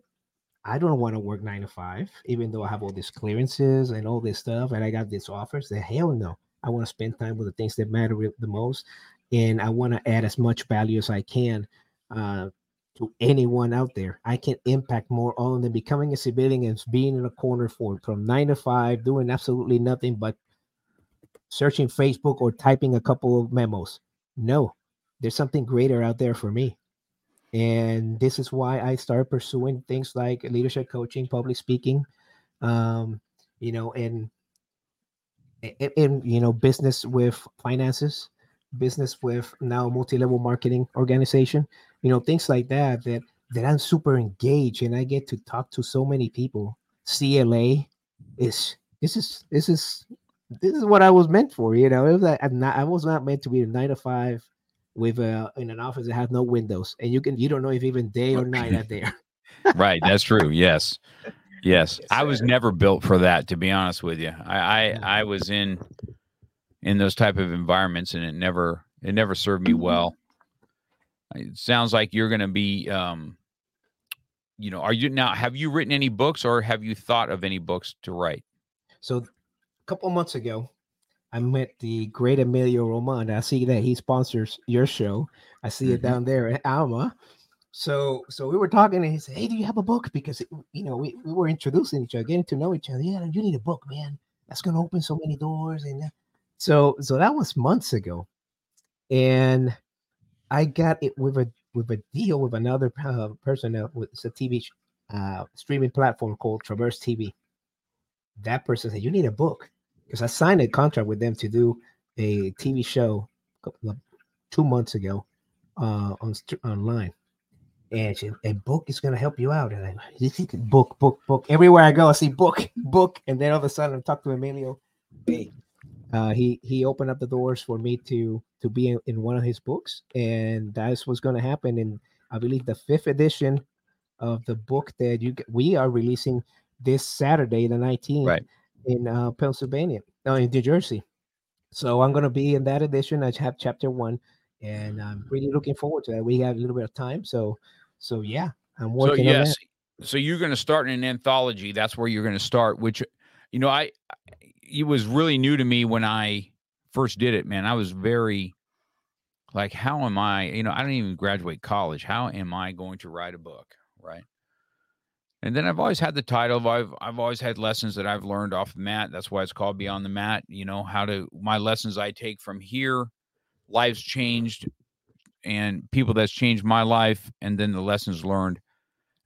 I don't want to work nine to five, even though I have all these clearances and all this stuff. And I got these offers. The hell no. I want to spend time with the things that matter the most. And I want to add as much value as I can Uh, to anyone out there. I can impact more on than becoming a civilian and being in a corner for from nine to five, doing absolutely nothing but searching Facebook or typing a couple of memos. No, there's something greater out there for me. And this is why I started pursuing things like leadership coaching, public speaking, um, you know, and, and, and, you know, business with finances, business with now multi-level marketing organization, you know, things like that, that, that I'm super engaged, and I get to talk to so many people. C L A is, this is, this is, this is what I was meant for. You know, it was like, I'm not, I was not meant to be a nine to five with a, in an office that has no windows, and you can, you don't know if even day or night are there. Right. That's true. Yes. Yes, I was never built for that, to be honest with you. I, I I was in in those type of environments, and it never it never served me well. It sounds like you're going to be, um, you know, are you now? Have you written any books, or have you thought of any books to write? So, a couple months ago, I met the great Emilio Romano. I see that he sponsors your show. I see mm-hmm. it down there at Alma. So, so we were talking, and he said, "Hey, do you have a book?" Because, you know, we, we were introducing each other, getting to know each other. Yeah, you need a book, man. That's gonna open so many doors. And so, so that was months ago, and I got it with a with a deal with another uh, person uh, with a T V uh, streaming platform called Traverse T V. That person said, "You need a book," because I signed a contract with them to do a T V show two months ago uh, on online. And she, a book is going to help you out. And I book, book, book. Everywhere I go, I see book, book. And then all of a sudden, I talk to Emilio. Hey, uh, he he opened up the doors for me to to be in, in one of his books. And that's what's going to happen. And I believe the fifth edition of the book that you we are releasing this Saturday, the nineteenth, right. in uh, Pennsylvania, no, in New Jersey. So I'm going to be in that edition. I have chapter one. And I'm really looking forward to that. We have a little bit of time. So. So, yeah, I'm working so, yes. on that. So you're going to start an anthology. That's where you're going to start, which, you know, I, it was really new to me when I first did it, man. I was very like, how am I, you know, I didn't even graduate college. How am I going to write a book? Right. And then I've always had the title. I've, I've always had lessons that I've learned off the mat. That's why it's called Beyond the Mat. You know, how to, my lessons I take from here, lives changed, and people that's changed my life, and then the lessons learned.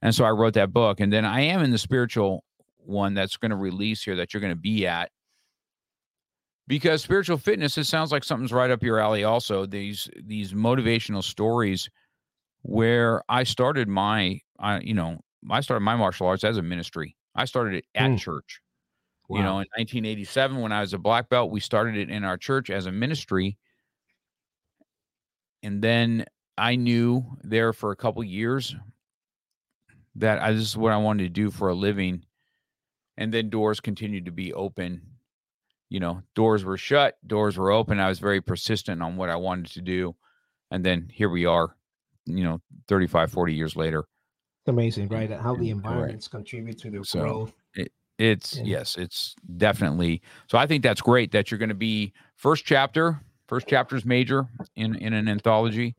And so I wrote that book. And then I am in the spiritual one that's going to release here that you're going to be at, because spiritual fitness, it sounds like something's right up your alley. Also these, these motivational stories where I started my, I, you know, I started my martial arts as a ministry. I started it at mm. church, wow. you know, in nineteen eighty-seven, when I was a black belt, we started it in our church as a ministry. And then I knew there for a couple years that I, this is what I wanted to do for a living. And then doors continued to be open. You know, doors were shut, doors were open. I was very persistent on what I wanted to do. And then here we are, you know, thirty-five, forty years later. It's amazing, right? How the environments right. contribute to the so growth. It, it's, yeah. yes, it's definitely. So I think that's great that you're going to be first chapter. First chapter's major in, in an anthology.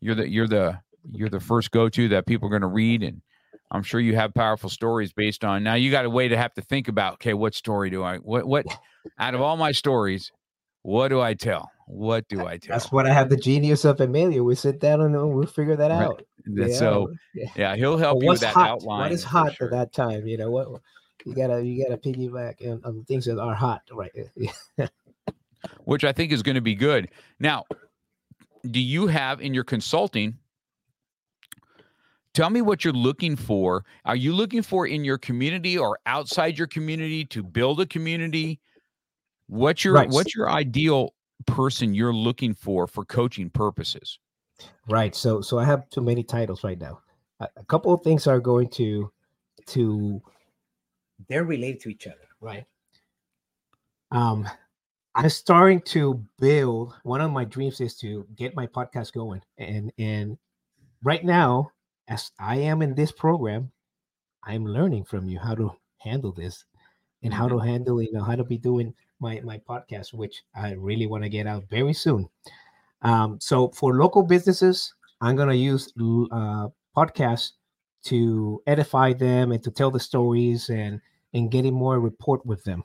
You're the you're the you're the first go-to that people are going to read, and I'm sure you have powerful stories based on. Now you got a way to have to think about. Okay, what story do I what what out of all my stories, what do I tell? What do I tell? That's what I have the genius of Emilio. We sit down and we'll figure that out. Right. Yeah. So yeah, he'll help well, you with that hot? outline. What is hot at sure. that time? You know what you gotta you gotta piggyback on, on things that are hot, right? Which I think is going to be good. Now, do you have in your consulting, tell me what you're looking for. Are you looking for in your community or outside your community to build a community? What's your right. what's your ideal person you're looking for for coaching purposes? Right. So so I have too many titles right now. A, a couple of things are going to to they're related to each other, right? Um I'm starting to build. One of my dreams is to get my podcast going, and and right now, as I am in this program, I'm learning from you how to handle this, and how to handle you know how to be doing my my podcast, which I really want to get out very soon. Um, so for local businesses, I'm gonna use uh, podcasts to edify them and to tell the stories and and getting more rapport with them.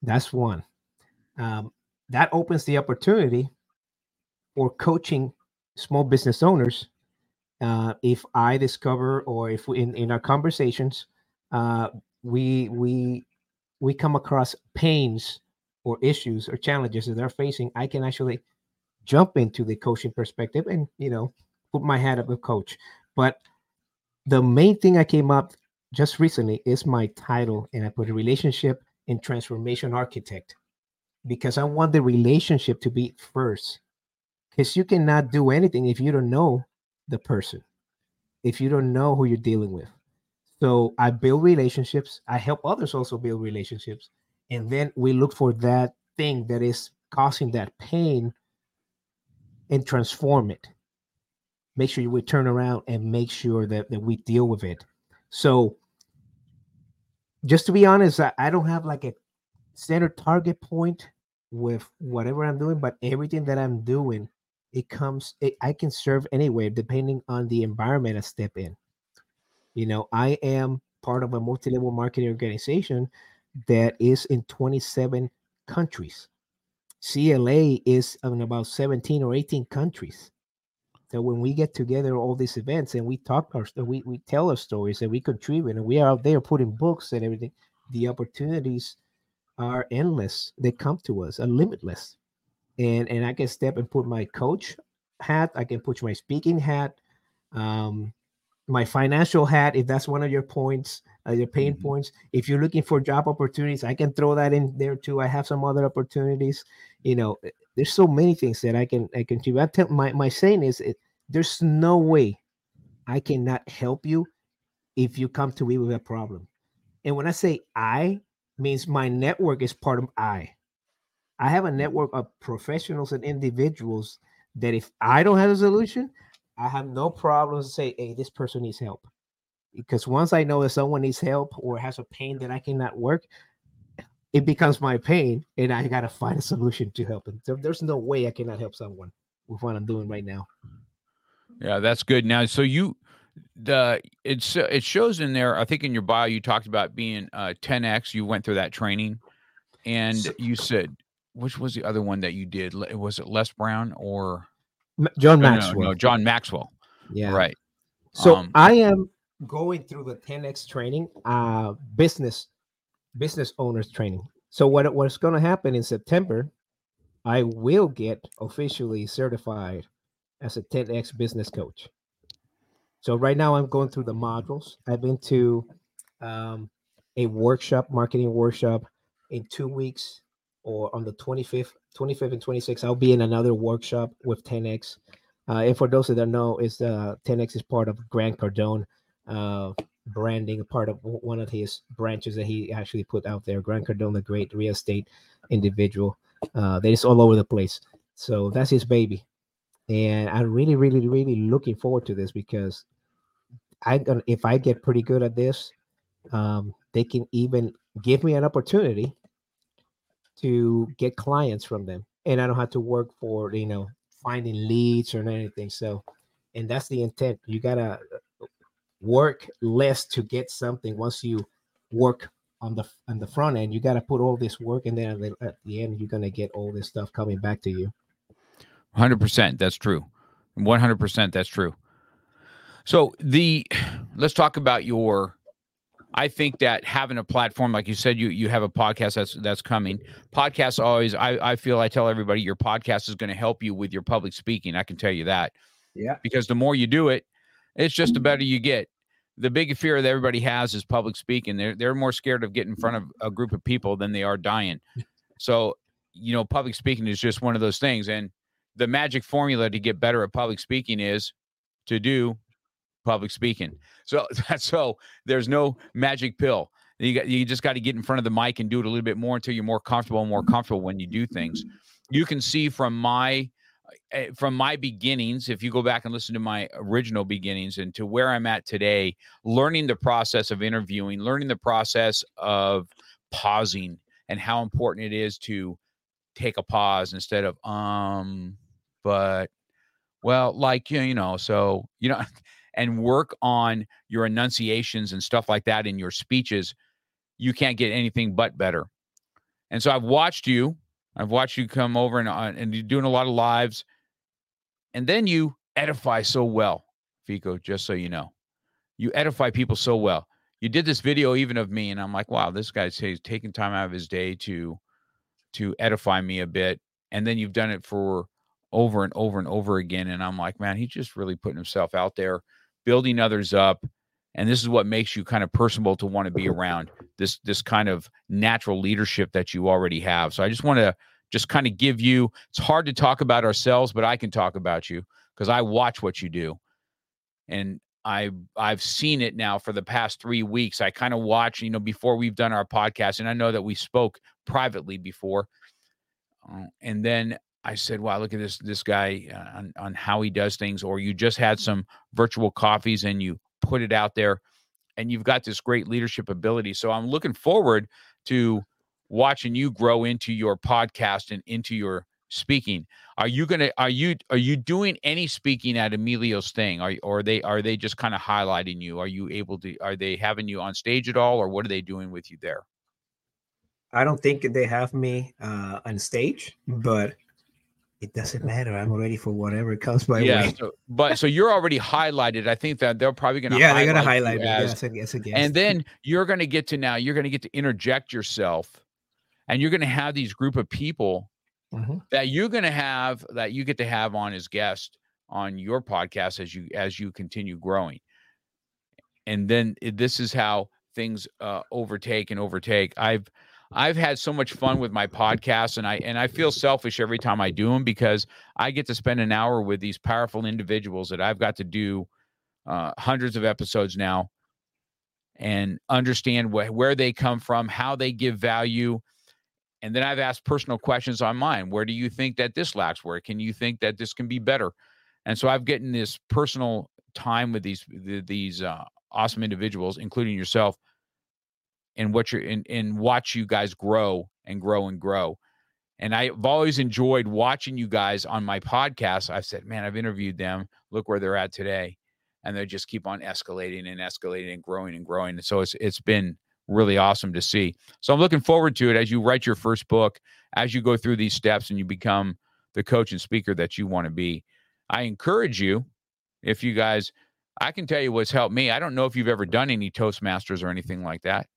That's one. Um, that opens the opportunity for coaching small business owners. Uh, if I discover, or if we, in, in our conversations, uh, we we we come across pains or issues or challenges that they're facing, I can actually jump into the coaching perspective and you know put my hat up as coach. But the main thing I came up just recently is my title, and I put a relationship and transformation architect. Because I want the relationship to be first. Because you cannot do anything if you don't know the person, if you don't know who you're dealing with. So I build relationships. I help others also build relationships. And then we look for that thing that is causing that pain and transform it. Make sure we turn around and make sure that, that we deal with it. So just to be honest, I, I don't have like a standard target point with whatever I'm doing, but everything that I'm doing, it comes, it, I can serve anywhere depending on the environment I step in. You know, I am part of a multi-level marketing organization that is in twenty-seven countries. C L A is in about seventeen or eighteen countries. So when we get together all these events and we talk, our, we, we tell our stories and we contribute and we are out there putting books and everything, the opportunities are endless. They come to us, are limitless. And and I can step and put my coach hat. I can put my speaking hat, um, my financial hat, if that's one of your points, uh, your pain mm-hmm. points. If you're looking for job opportunities, I can throw that in there too. I have some other opportunities. You know, there's so many things that I can I can do. I tell my, my saying is, it, there's no way I cannot help you if you come to me with a problem. And when I say I, means my network is part of I. I have a network of professionals and individuals that if I don't have a solution, I have no problem to say, hey, this person needs help. Because once I know that someone needs help or has a pain that I cannot work, it becomes my pain and I got to find a solution to help them. So there's no way I cannot help someone with what I'm doing right now. Yeah, that's good. Now, so you, the it's uh, it shows in there, I think in your bio, you talked about being uh, ten X. You went through that training and so, you said, which was the other one that you did? Was it Les Brown or John no, Maxwell? No, no, John Maxwell. Yeah. Right. So um, I am going through the ten X training, uh, business, business owners training. So what, what's going to happen in September, I will get officially certified as a ten X business coach. So right now I'm going through the modules. I've been to um, a workshop, marketing workshop in two weeks. Or on the twenty-fifth, twenty-fifth and twenty-sixth, I'll be in another workshop with ten X. Uh, and for those that don't know, is uh, ten X is part of Grant Cardone uh, branding, part of one of his branches that he actually put out there. Grant Cardone, the great real estate individual, uh, that is all over the place. So that's his baby. And I'm really, really, really looking forward to this because I, if I get pretty good at this, um, they can even give me an opportunity to get clients from them, and I don't have to work for, you know, finding leads or anything. So, and that's the intent. You gotta work less to get something. Once you work on the on the front end, you gotta put all this work, and then at the, at the end, you're gonna get all this stuff coming back to you. one hundred percent, that's true. one hundred percent, that's true. So the let's talk about your. I think that having a platform, like you said, you you have a podcast that's that's coming. Podcasts always, I, I feel I tell everybody your podcast is going to help you with your public speaking. I can tell you that. Yeah. Because the more you do it, it's just the better you get. The big fear that everybody has is public speaking. They're, they're more scared of getting in front of a group of people than they are dying. So, you know, public speaking is just one of those things. And the magic formula to get better at public speaking is to do public speaking. So that's, so there's no magic pill. You got, you just got to get in front of the mic and do it a little bit more until you're more comfortable and more comfortable when you do things. You can see from my, from my beginnings, if you go back and listen to my original beginnings and to where I'm at today, learning the process of interviewing, learning the process of pausing and how important it is to take a pause instead of, um, but well, like, you know, so, you know, and work on your enunciations and stuff like that in your speeches, you can't get anything but better. And so I've watched you, I've watched you come over and, and you're doing a lot of lives, and then you edify so well, Fico, just so you know. You edify people so well. You did this video even of me, and I'm like, wow, this guy's taking time out of his day to, to edify me a bit, and then you've done it for over and over and over again, and I'm like, man, he's just really putting himself out there, building others up. And this is what makes you kind of personable to want to be around, this, this kind of natural leadership that you already have. So I just want to just kind of give you, it's hard to talk about ourselves, but I can talk about you because I watch what you do. And I I've seen it now for the past three weeks. I kind of watch, you know, before we've done our podcast, and I know that we spoke privately before. Uh, and then I said, wow, look at this, this guy uh, on, on how he does things, or you just had some virtual coffees and you put it out there and you've got this great leadership ability. So I'm looking forward to watching you grow into your podcast and into your speaking. Are you going to, are you, are you doing any speaking at Emilio's thing? Are, or are they, are they just kind of highlighting you? Are you able to, are they having you on stage at all, or what are they doing with you there? I don't think they have me uh, on stage, but it doesn't matter. I'm ready for whatever comes my yeah, way. So, but so you're already highlighted. I think that they're probably going to yeah, they're going to highlight me. Yes, yes, yes. And then you're going to get to now. You're going to get to interject yourself, and you're going to have these group of people mm-hmm. that you're going to have that you get to have on as guests on your podcast as you as you continue growing. And then it, this is how things uh, overtake and overtake. I've. I've had so much fun with my podcasts, and I and I feel selfish every time I do them because I get to spend an hour with these powerful individuals that I've got to do uh, hundreds of episodes now and understand wh- where they come from, how they give value. And then I've asked personal questions on mine. Where do you think that this lacks? Where can you think that this can be better? And so I've gotten this personal time with these, th- these uh, awesome individuals, including yourself, and what you're in, and watch you guys grow and grow and grow. And I've always enjoyed watching you guys on my podcast. I've said, man, I've interviewed them. Look where they're at today. And they just keep on escalating and escalating and growing and growing. And so it's, it's been really awesome to see. So I'm looking forward to it as you write your first book, as you go through these steps and you become the coach and speaker that you want to be. I encourage you, if you guys, I can tell you what's helped me. I don't know if you've ever done any Toastmasters or anything like that.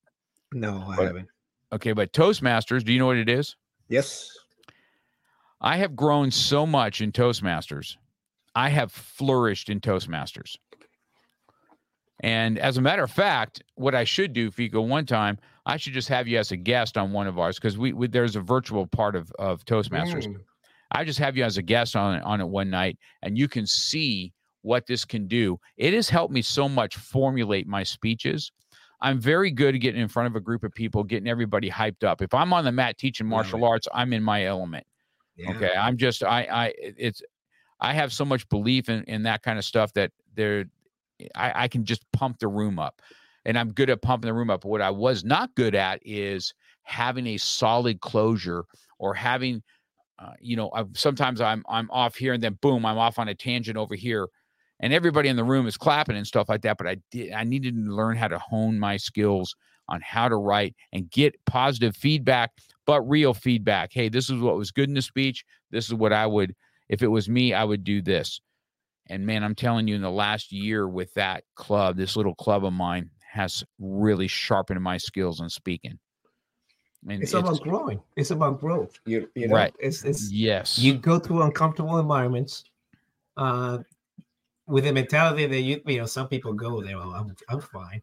No, I but, haven't. Okay, but Toastmasters, do you know what it is? Yes. I have grown so much in Toastmasters. I have flourished in Toastmasters. And as a matter of fact, what I should do, Fico, one time, I should just have you as a guest on one of ours because we, we there's a virtual part of, of Toastmasters. Mm. I just have you as a guest on, on it one night, and you can see what this can do. It has helped me so much formulate my speeches. I'm very good at getting in front of a group of people, getting everybody hyped up. If I'm on the mat teaching martial yeah. arts, I'm in my element. Yeah. Okay. I'm just, I, I, it's, I have so much belief in, in that kind of stuff that there, I, I can just pump the room up, and I'm good at pumping the room up. What I was not good at is having a solid closure or having, uh, you know, I've, sometimes I'm, I'm off here and then boom, I'm off on a tangent over here. And everybody in the room is clapping and stuff like that. But I did, I needed to learn how to hone my skills on how to write and get positive feedback, but real feedback. Hey, this is what was good in the speech. This is what I would, if it was me, I would do this. And man, I'm telling you, in the last year with that club, this little club of mine has really sharpened my skills on speaking. And it's, it's about growing. It's about growth. You, you know, right. It's, it's, yes. You go through uncomfortable environments. Uh, With the mentality that you, you know, some people go there, well, I'm, I'm fine,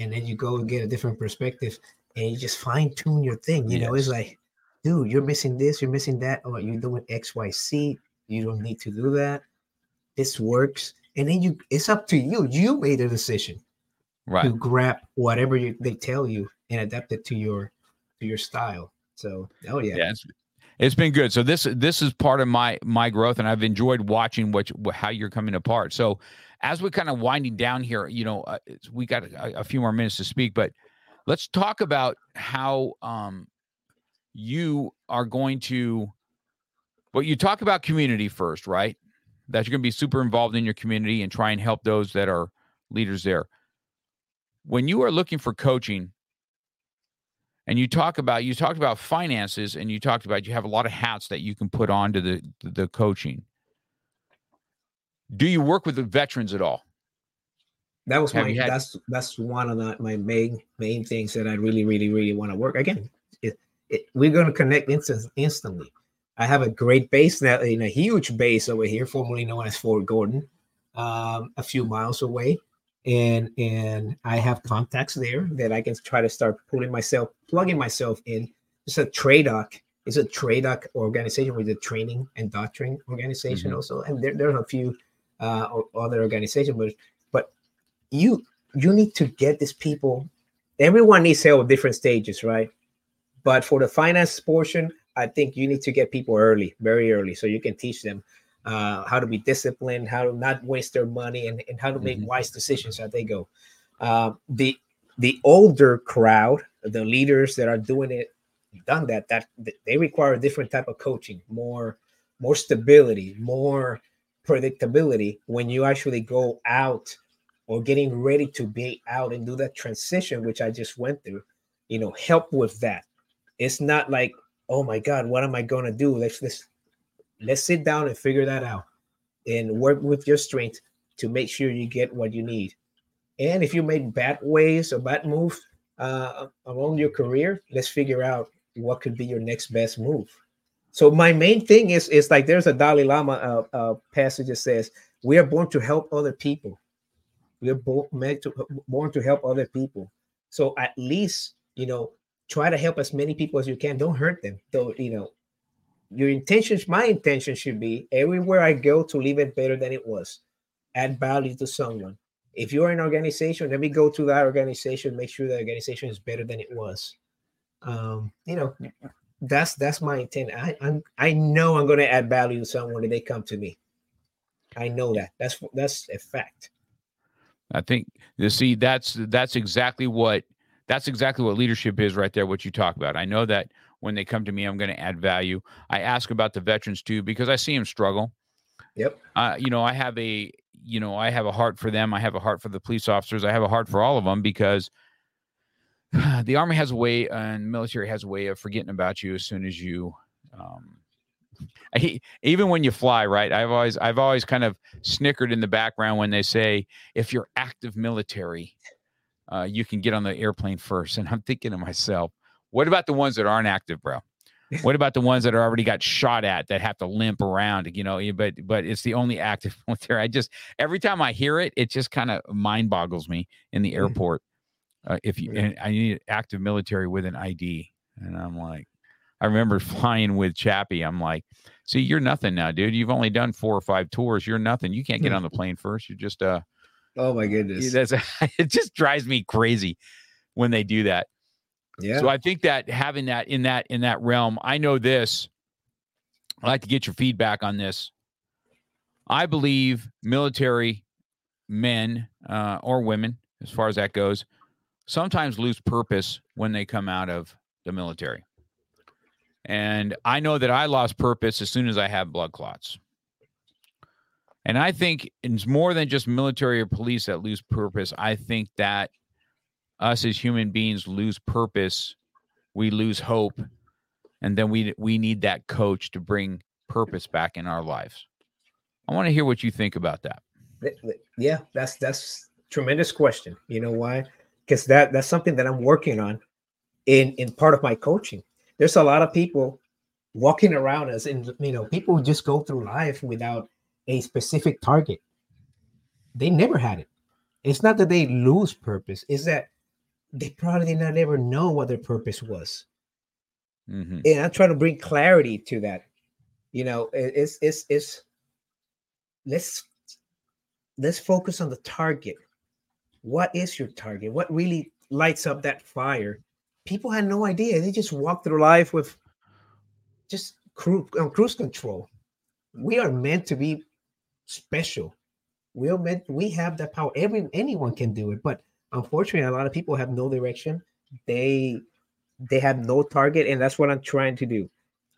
and then you go and get a different perspective, and you just fine tune your thing. You yes. know, it's like, dude, you're missing this, you're missing that, or you're doing X, Y, C. You don't need to do that. This works, and then you, it's up to you. You made a decision, right? To grab whatever you, they tell you and adapt it to your, to your style. So, oh yeah. yeah It's been good. So this this is part of my my growth, and I've enjoyed watching what you, how you're coming apart. So as we're kind of winding down here, you know, uh, we got a, a few more minutes to speak, but let's talk about how um, you are going to. Well, you talk about community first, right? That you're going to be super involved in your community and try and help those that are leaders there. When you are looking for coaching. And you talk about you talked about finances, and you talked about you have a lot of hats that you can put on to the the coaching. Do you work with the veterans at all? That was have my had- that's that's one of the, my main main things that I really really really want to work again. It, it, we're going to connect instant, instantly. I have a great base now, in a huge base over here, formerly known as Fort Gordon, um, a few miles away. And and I have contacts there that I can try to start putting myself, plugging myself in. It's a TRADOC. It's a TRADOC organization with the training and doctoring organization mm-hmm. also. And there, there are a few uh, other organizations, but, but you you need to get these people. Everyone needs help at different stages, right? But for the finance portion, I think you need to get people early, very early, so you can teach them uh, how to be disciplined, how to not waste their money, and, and how to make mm-hmm. wise decisions as they go. Uh, the the older crowd, the leaders that are doing it, done that, that they require a different type of coaching, more more stability, more predictability when you actually go out or getting ready to be out and do that transition, which I just went through. You know, help with that. It's not like, oh my God, what am I going to do? Let's, let's, let's sit down and figure that out and work with your strength to make sure you get what you need. And if you make bad ways or bad moves uh, along your career, let's figure out what could be your next best move. So my main thing is, is like there's a Dalai Lama uh, uh, passage that says, we are born to help other people. We are born, meant to, born to help other people. So at least, you know, try to help as many people as you can. Don't hurt them. Though, you know, your intentions, my intention should be everywhere I go to leave it better than it was. Add value to someone. If you're an organization, let me go to that organization, make sure the organization is better than it was. Um, you know, that's that's my intent. I I'm, I know I'm going to add value to someone if they come to me. I know that. That's that's a fact. I think you see that's that's exactly what. That's exactly what leadership is right there, what you talk about. I know that when they come to me, I'm going to add value. I ask about the veterans too, because I see them struggle. Yep. Uh, you know, I have a, you know, I have a heart for them. I have a heart for the police officers. I have a heart for all of them because the Army has a way uh, and the military has a way of forgetting about you as soon as you, um, I, even when you fly, right? I've always, I've always kind of snickered in the background when they say, if you're active military, Uh, you can get on the airplane first. And I'm thinking to myself, what about the ones that aren't active, bro? What about the ones that are already got shot at that have to limp around, you know, but, but it's the only active military. I just, every time I hear it, it just kind of mind boggles me in the airport. Uh, if you, and I need active military with an I D. And I'm like, I remember flying with Chappie. I'm like, see, you're nothing now, dude. You've only done four or five tours. You're nothing. You can't get on the plane first. You're just, uh, oh my goodness. That's, it just drives me crazy when they do that. Yeah. So I think that having that in that, in that realm, I know this, I'd like to get your feedback on this. I believe military men uh, or women, as far as that goes, sometimes lose purpose when they come out of the military. And I know that I lost purpose as soon as I had blood clots. And I think it's more than just military or police that lose purpose. I think that us as human beings lose purpose. We lose hope. And then we we need that coach to bring purpose back in our lives. I want to hear what you think about that. Yeah, that's that's a tremendous question. You know why? Because that, that's something that I'm working on in, in part of my coaching. There's a lot of people walking around us and, you know, people just go through life without a specific target. They never had it. It's not that they lose purpose. It's that they probably did not ever know what their purpose was. Mm-hmm. And I'm trying to bring clarity to that. You know, it's it's it's let's let's focus on the target. What is your target? What really lights up that fire? People had no idea. They just walked through life with just cru- on cruise control. We are meant to be special. We're meant, we have that power. Every anyone can do it, but unfortunately, a lot of people have no direction. They they have no target, and that's what I'm trying to do.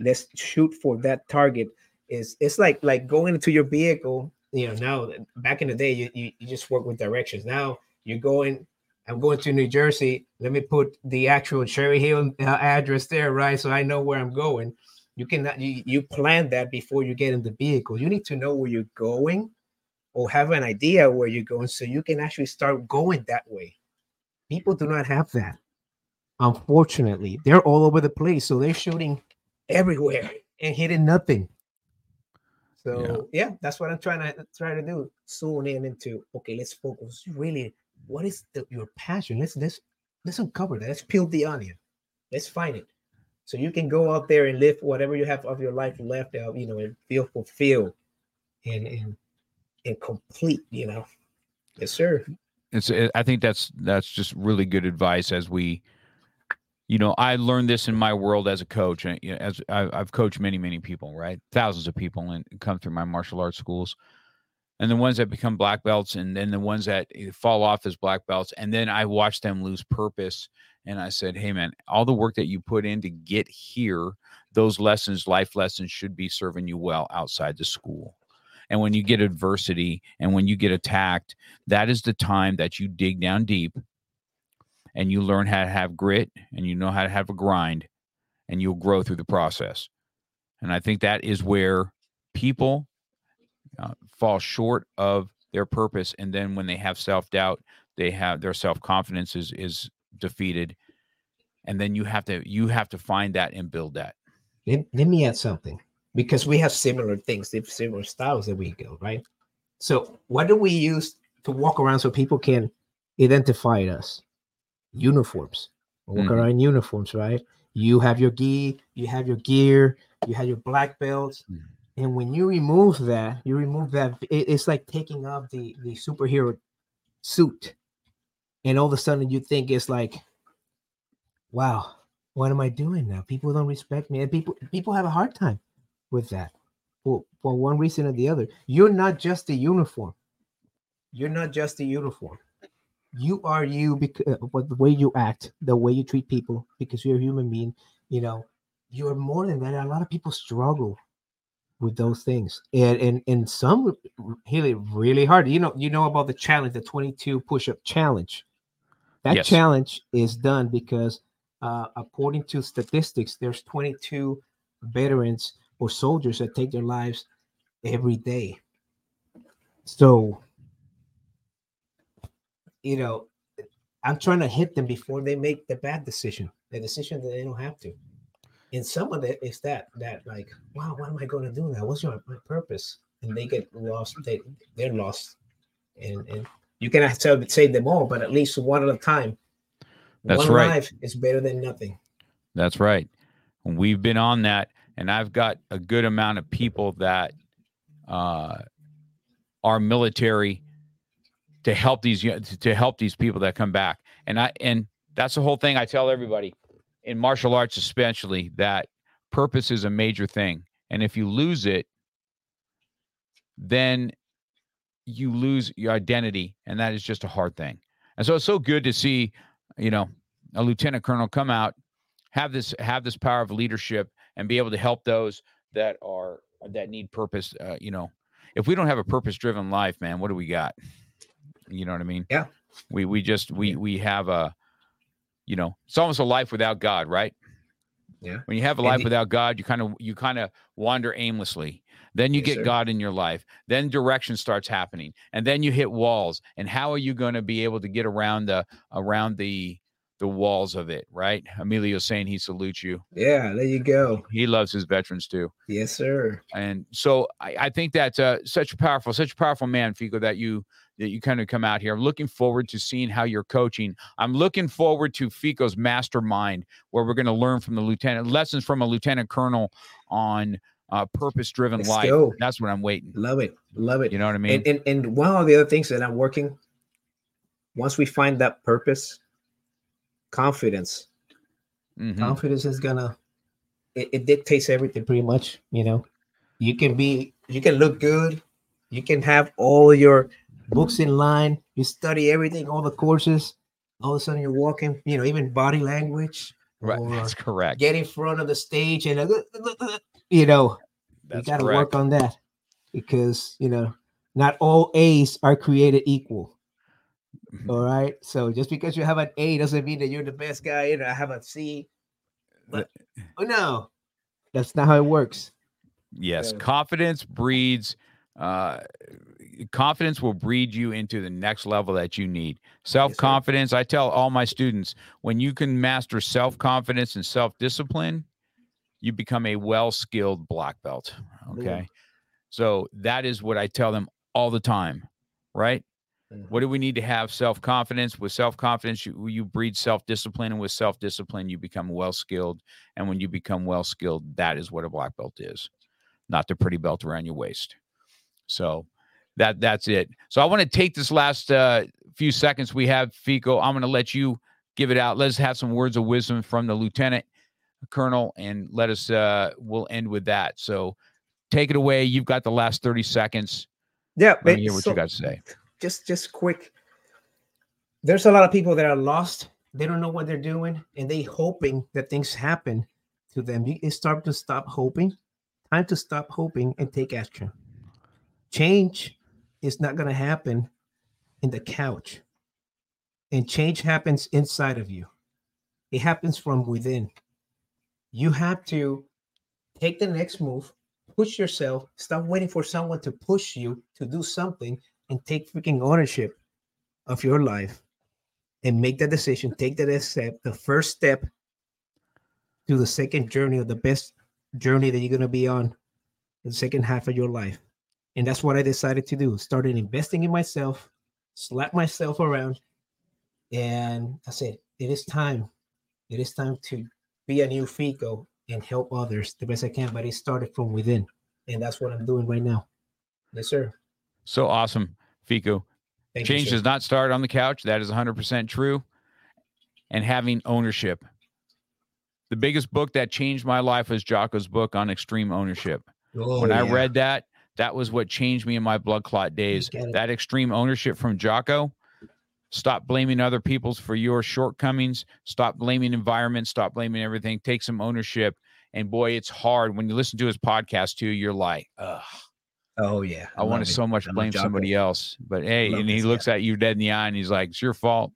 Let's shoot for that target. It's it's like like going into your vehicle. You know, now back in the day, you, you, you just work with directions. Now you're going. I'm going to New Jersey. Let me put the actual Cherry Hill address there, right? So I know where I'm going. You cannot you, you plan that before you get in the vehicle. You need to know where you're going or have an idea where you're going so you can actually start going that way. People do not have that. Unfortunately, they're all over the place. So they're shooting everywhere and hitting nothing. So yeah, yeah that's what I'm trying to try to do. Zoom in into okay, let's focus. Really, what is the, your passion? Let's let's let's uncover that. Let's peel the onion. Let's find it. So you can go out there and live whatever you have of your life left out, you know, and feel fulfilled and and, and complete, you know. Yes, sir. It's, I think that's that's just really good advice. As we, you know, I learned this in my world as a coach, and as I've coached many, many people, right? Thousands of people, and come through my martial arts schools, and the ones that become black belts, and then the ones that fall off as black belts, and then I watched them lose purpose. And I said, hey, man, all the work that you put in to get here, those lessons, life lessons, should be serving you well outside the school. And when you get adversity and when you get attacked, that is the time that you dig down deep and you learn how to have grit, and you know how to have a grind, and you'll grow through the process. And I think that is where people uh, fall short of their purpose. And then when they have self-doubt, they have their self-confidence is, is defeated. And then you have to, you have to find that and build that. Let, let me add something, because we have similar things, similar styles that we go, right? So what do we use to walk around so people can identify us? Uniforms. We walk mm-hmm. around in uniforms, right? You have your gi, you have your gear, you have your black belts. Mm-hmm. And when you remove that, you remove that, it, it's like taking off the, the superhero suit. And all of a sudden you think it's like, wow, what am I doing now? People don't respect me. And people people have a hard time with that for, for one reason or the other. You're not just the uniform. You're not just the uniform. You are you, because but the way you act, the way you treat people, because you're a human being, you know, you're more than that. A lot of people struggle with those things. And and and some really, really hard. You know, you know about the challenge, the twenty-two push-up challenge. That yes. challenge is done because uh, according to statistics, there's twenty-two veterans or soldiers that take their lives every day. So, you know, I'm trying to hit them before they make the bad decision, the decision that they don't have to. And some of it is that, that like, wow, what am I going to do now? What's your, my purpose? And they get lost. They, they're lost. And, and you cannot save them all, but at least one at a time. That's right. One life is better than nothing. That's right. We've been on that, and I've got a good amount of people that uh, are military to help these to help these people that come back. And I and that's the whole thing I tell everybody in martial arts, especially, that purpose is a major thing. And if you lose it, then you lose your identity, and that is just a hard thing. And so it's so good to see, you know, a lieutenant colonel come out, have this have this power of leadership, and be able to help those that are that need purpose. Uh, you know, if we don't have a purpose-driven life, man, what do we got? You know what I mean? Yeah. We we just we we have a, you know, it's almost a life without God, right? Yeah. When you have a life Indeed. without God, you kind of you kind of wander aimlessly. Then you yes, get sir. God in your life. Then direction starts happening, and then you hit walls. And how are you going to be able to get around the around the the walls of it, right? Emilio's saying he salutes you. Yeah, there you go. He loves his veterans too. Yes, sir. And so I, I think that's uh, such a powerful, such a powerful man, Fico, that you that you kind of come out here. I'm looking forward to seeing how you're coaching. I'm looking forward to Fico's mastermind, where we're going to learn from the lieutenant, lessons from a lieutenant colonel on uh, purpose-driven Let's life. Go. That's what I'm waiting. Love it. Love it. You know what I mean? And, and and one of the other things that I'm working, once we find that purpose, confidence. Mm-hmm. Confidence is gonna, it, it dictates everything pretty much, you know. You can be, you can look good. You can have all your books in line. You study everything, all the courses. All of a sudden you're walking, you know, even body language. Right, that's correct. Get in front of the stage and, you know, that's you got to work on that, because, you know, not all A's are created equal. All right. So just because you have an A doesn't mean that you're the best guy. You know, I have a C. But, oh, no. That's not how it works. Yes. So. Confidence breeds. Uh, confidence will breed you into the next level that you need. Self-confidence. Yes, I tell all my students, when you can master self-confidence and self-discipline, you become a well-skilled black belt. Okay. Ooh. So that is what I tell them all the time. Right. What do we need to have? Self-confidence. With self-confidence, you, you breed self-discipline, and with self-discipline, you become well-skilled. And when you become well-skilled, that is what a black belt is, not the pretty belt around your waist. So that that's it. So I want to take this last uh, few seconds we have, FICO, I'm going to let you give it out. Let's have some words of wisdom from the Lieutenant Colonel, and let us, uh, we'll end with that. So take it away. You've got the last thirty seconds. Yeah. Let me hear what so, you got to say. Just, just quick. There's a lot of people that are lost. They don't know what they're doing, and they hoping that things happen to them. It's time to stop hoping. Time to stop hoping and take action. Change is not going to happen in the couch. And change happens inside of you. It happens from within. You have to take the next move, push yourself, stop waiting for someone to push you to do something, and take freaking ownership of your life and make that decision. Take that step, the first step to the second journey, or the best journey that you're going to be on the second half of your life. And that's what I decided to do. Started investing in myself, slapped myself around, and I said, it is time. It is time to be a new FICO and help others the best I can, but it started from within. And that's what I'm doing right now. Yes, sir. So awesome, FICO. Thank Change you, does not start on the couch. That is one hundred percent true. And having ownership. The biggest book that changed my life was Jocko's book on extreme ownership. Oh, when yeah. I read that, that was what changed me in my blood clot days. That extreme ownership from Jocko. Stop blaming other people's for your shortcomings. Stop blaming environment. Stop blaming everything. Take some ownership. And boy, it's hard. When you listen to his podcast too, you're like, ugh. Oh, yeah. I, I want to so much I blame somebody else. But hey, and he looks guy. at you dead in the eye and he's like, it's your fault.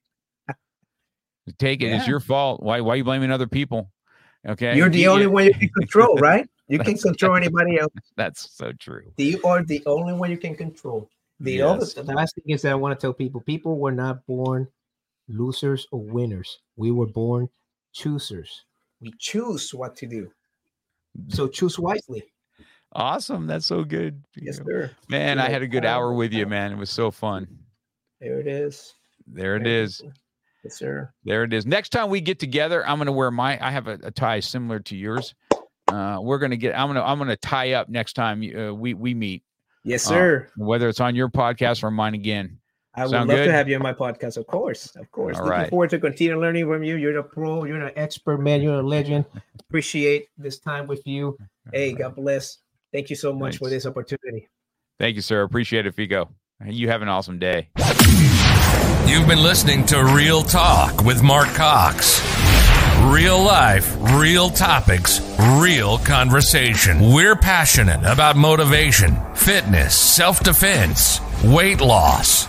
Take it. Yeah. It's your fault. Why, why are you blaming other people? Okay. You're the yeah. only one you can control, right? You can control anybody else. That's so true. You are the only one you can control. The yes. other the last thing is that I want to tell people, people were not born losers or winners. We were born choosers. We choose what to do. So choose wisely. Awesome. That's so good. Yes, sir. Man, yeah. I had a good hour with you, man. It was so fun. There it is. There it there is. is. Yes, sir. There it is. Next time we get together, I'm going to wear my, I have a, a tie similar to yours. Uh, we're going to get, I'm going to, I'm going to tie up next time uh, we, we meet. Yes, sir. Uh, whether it's on your podcast or mine again. I would Sound love good? to have you on my podcast. Of course. Of course. All Looking right. forward to continue learning from you. You're a pro. You're an expert, man. You're a legend. Appreciate this time with you. Hey, God bless. Thank you so much Thanks. for this opportunity. Thank you, sir. Appreciate it, Fico. You have an awesome day. You've been listening to Real Talk with Mark Cox. Real life, real topics, real conversation. We're passionate about motivation, fitness, self-defense, weight loss,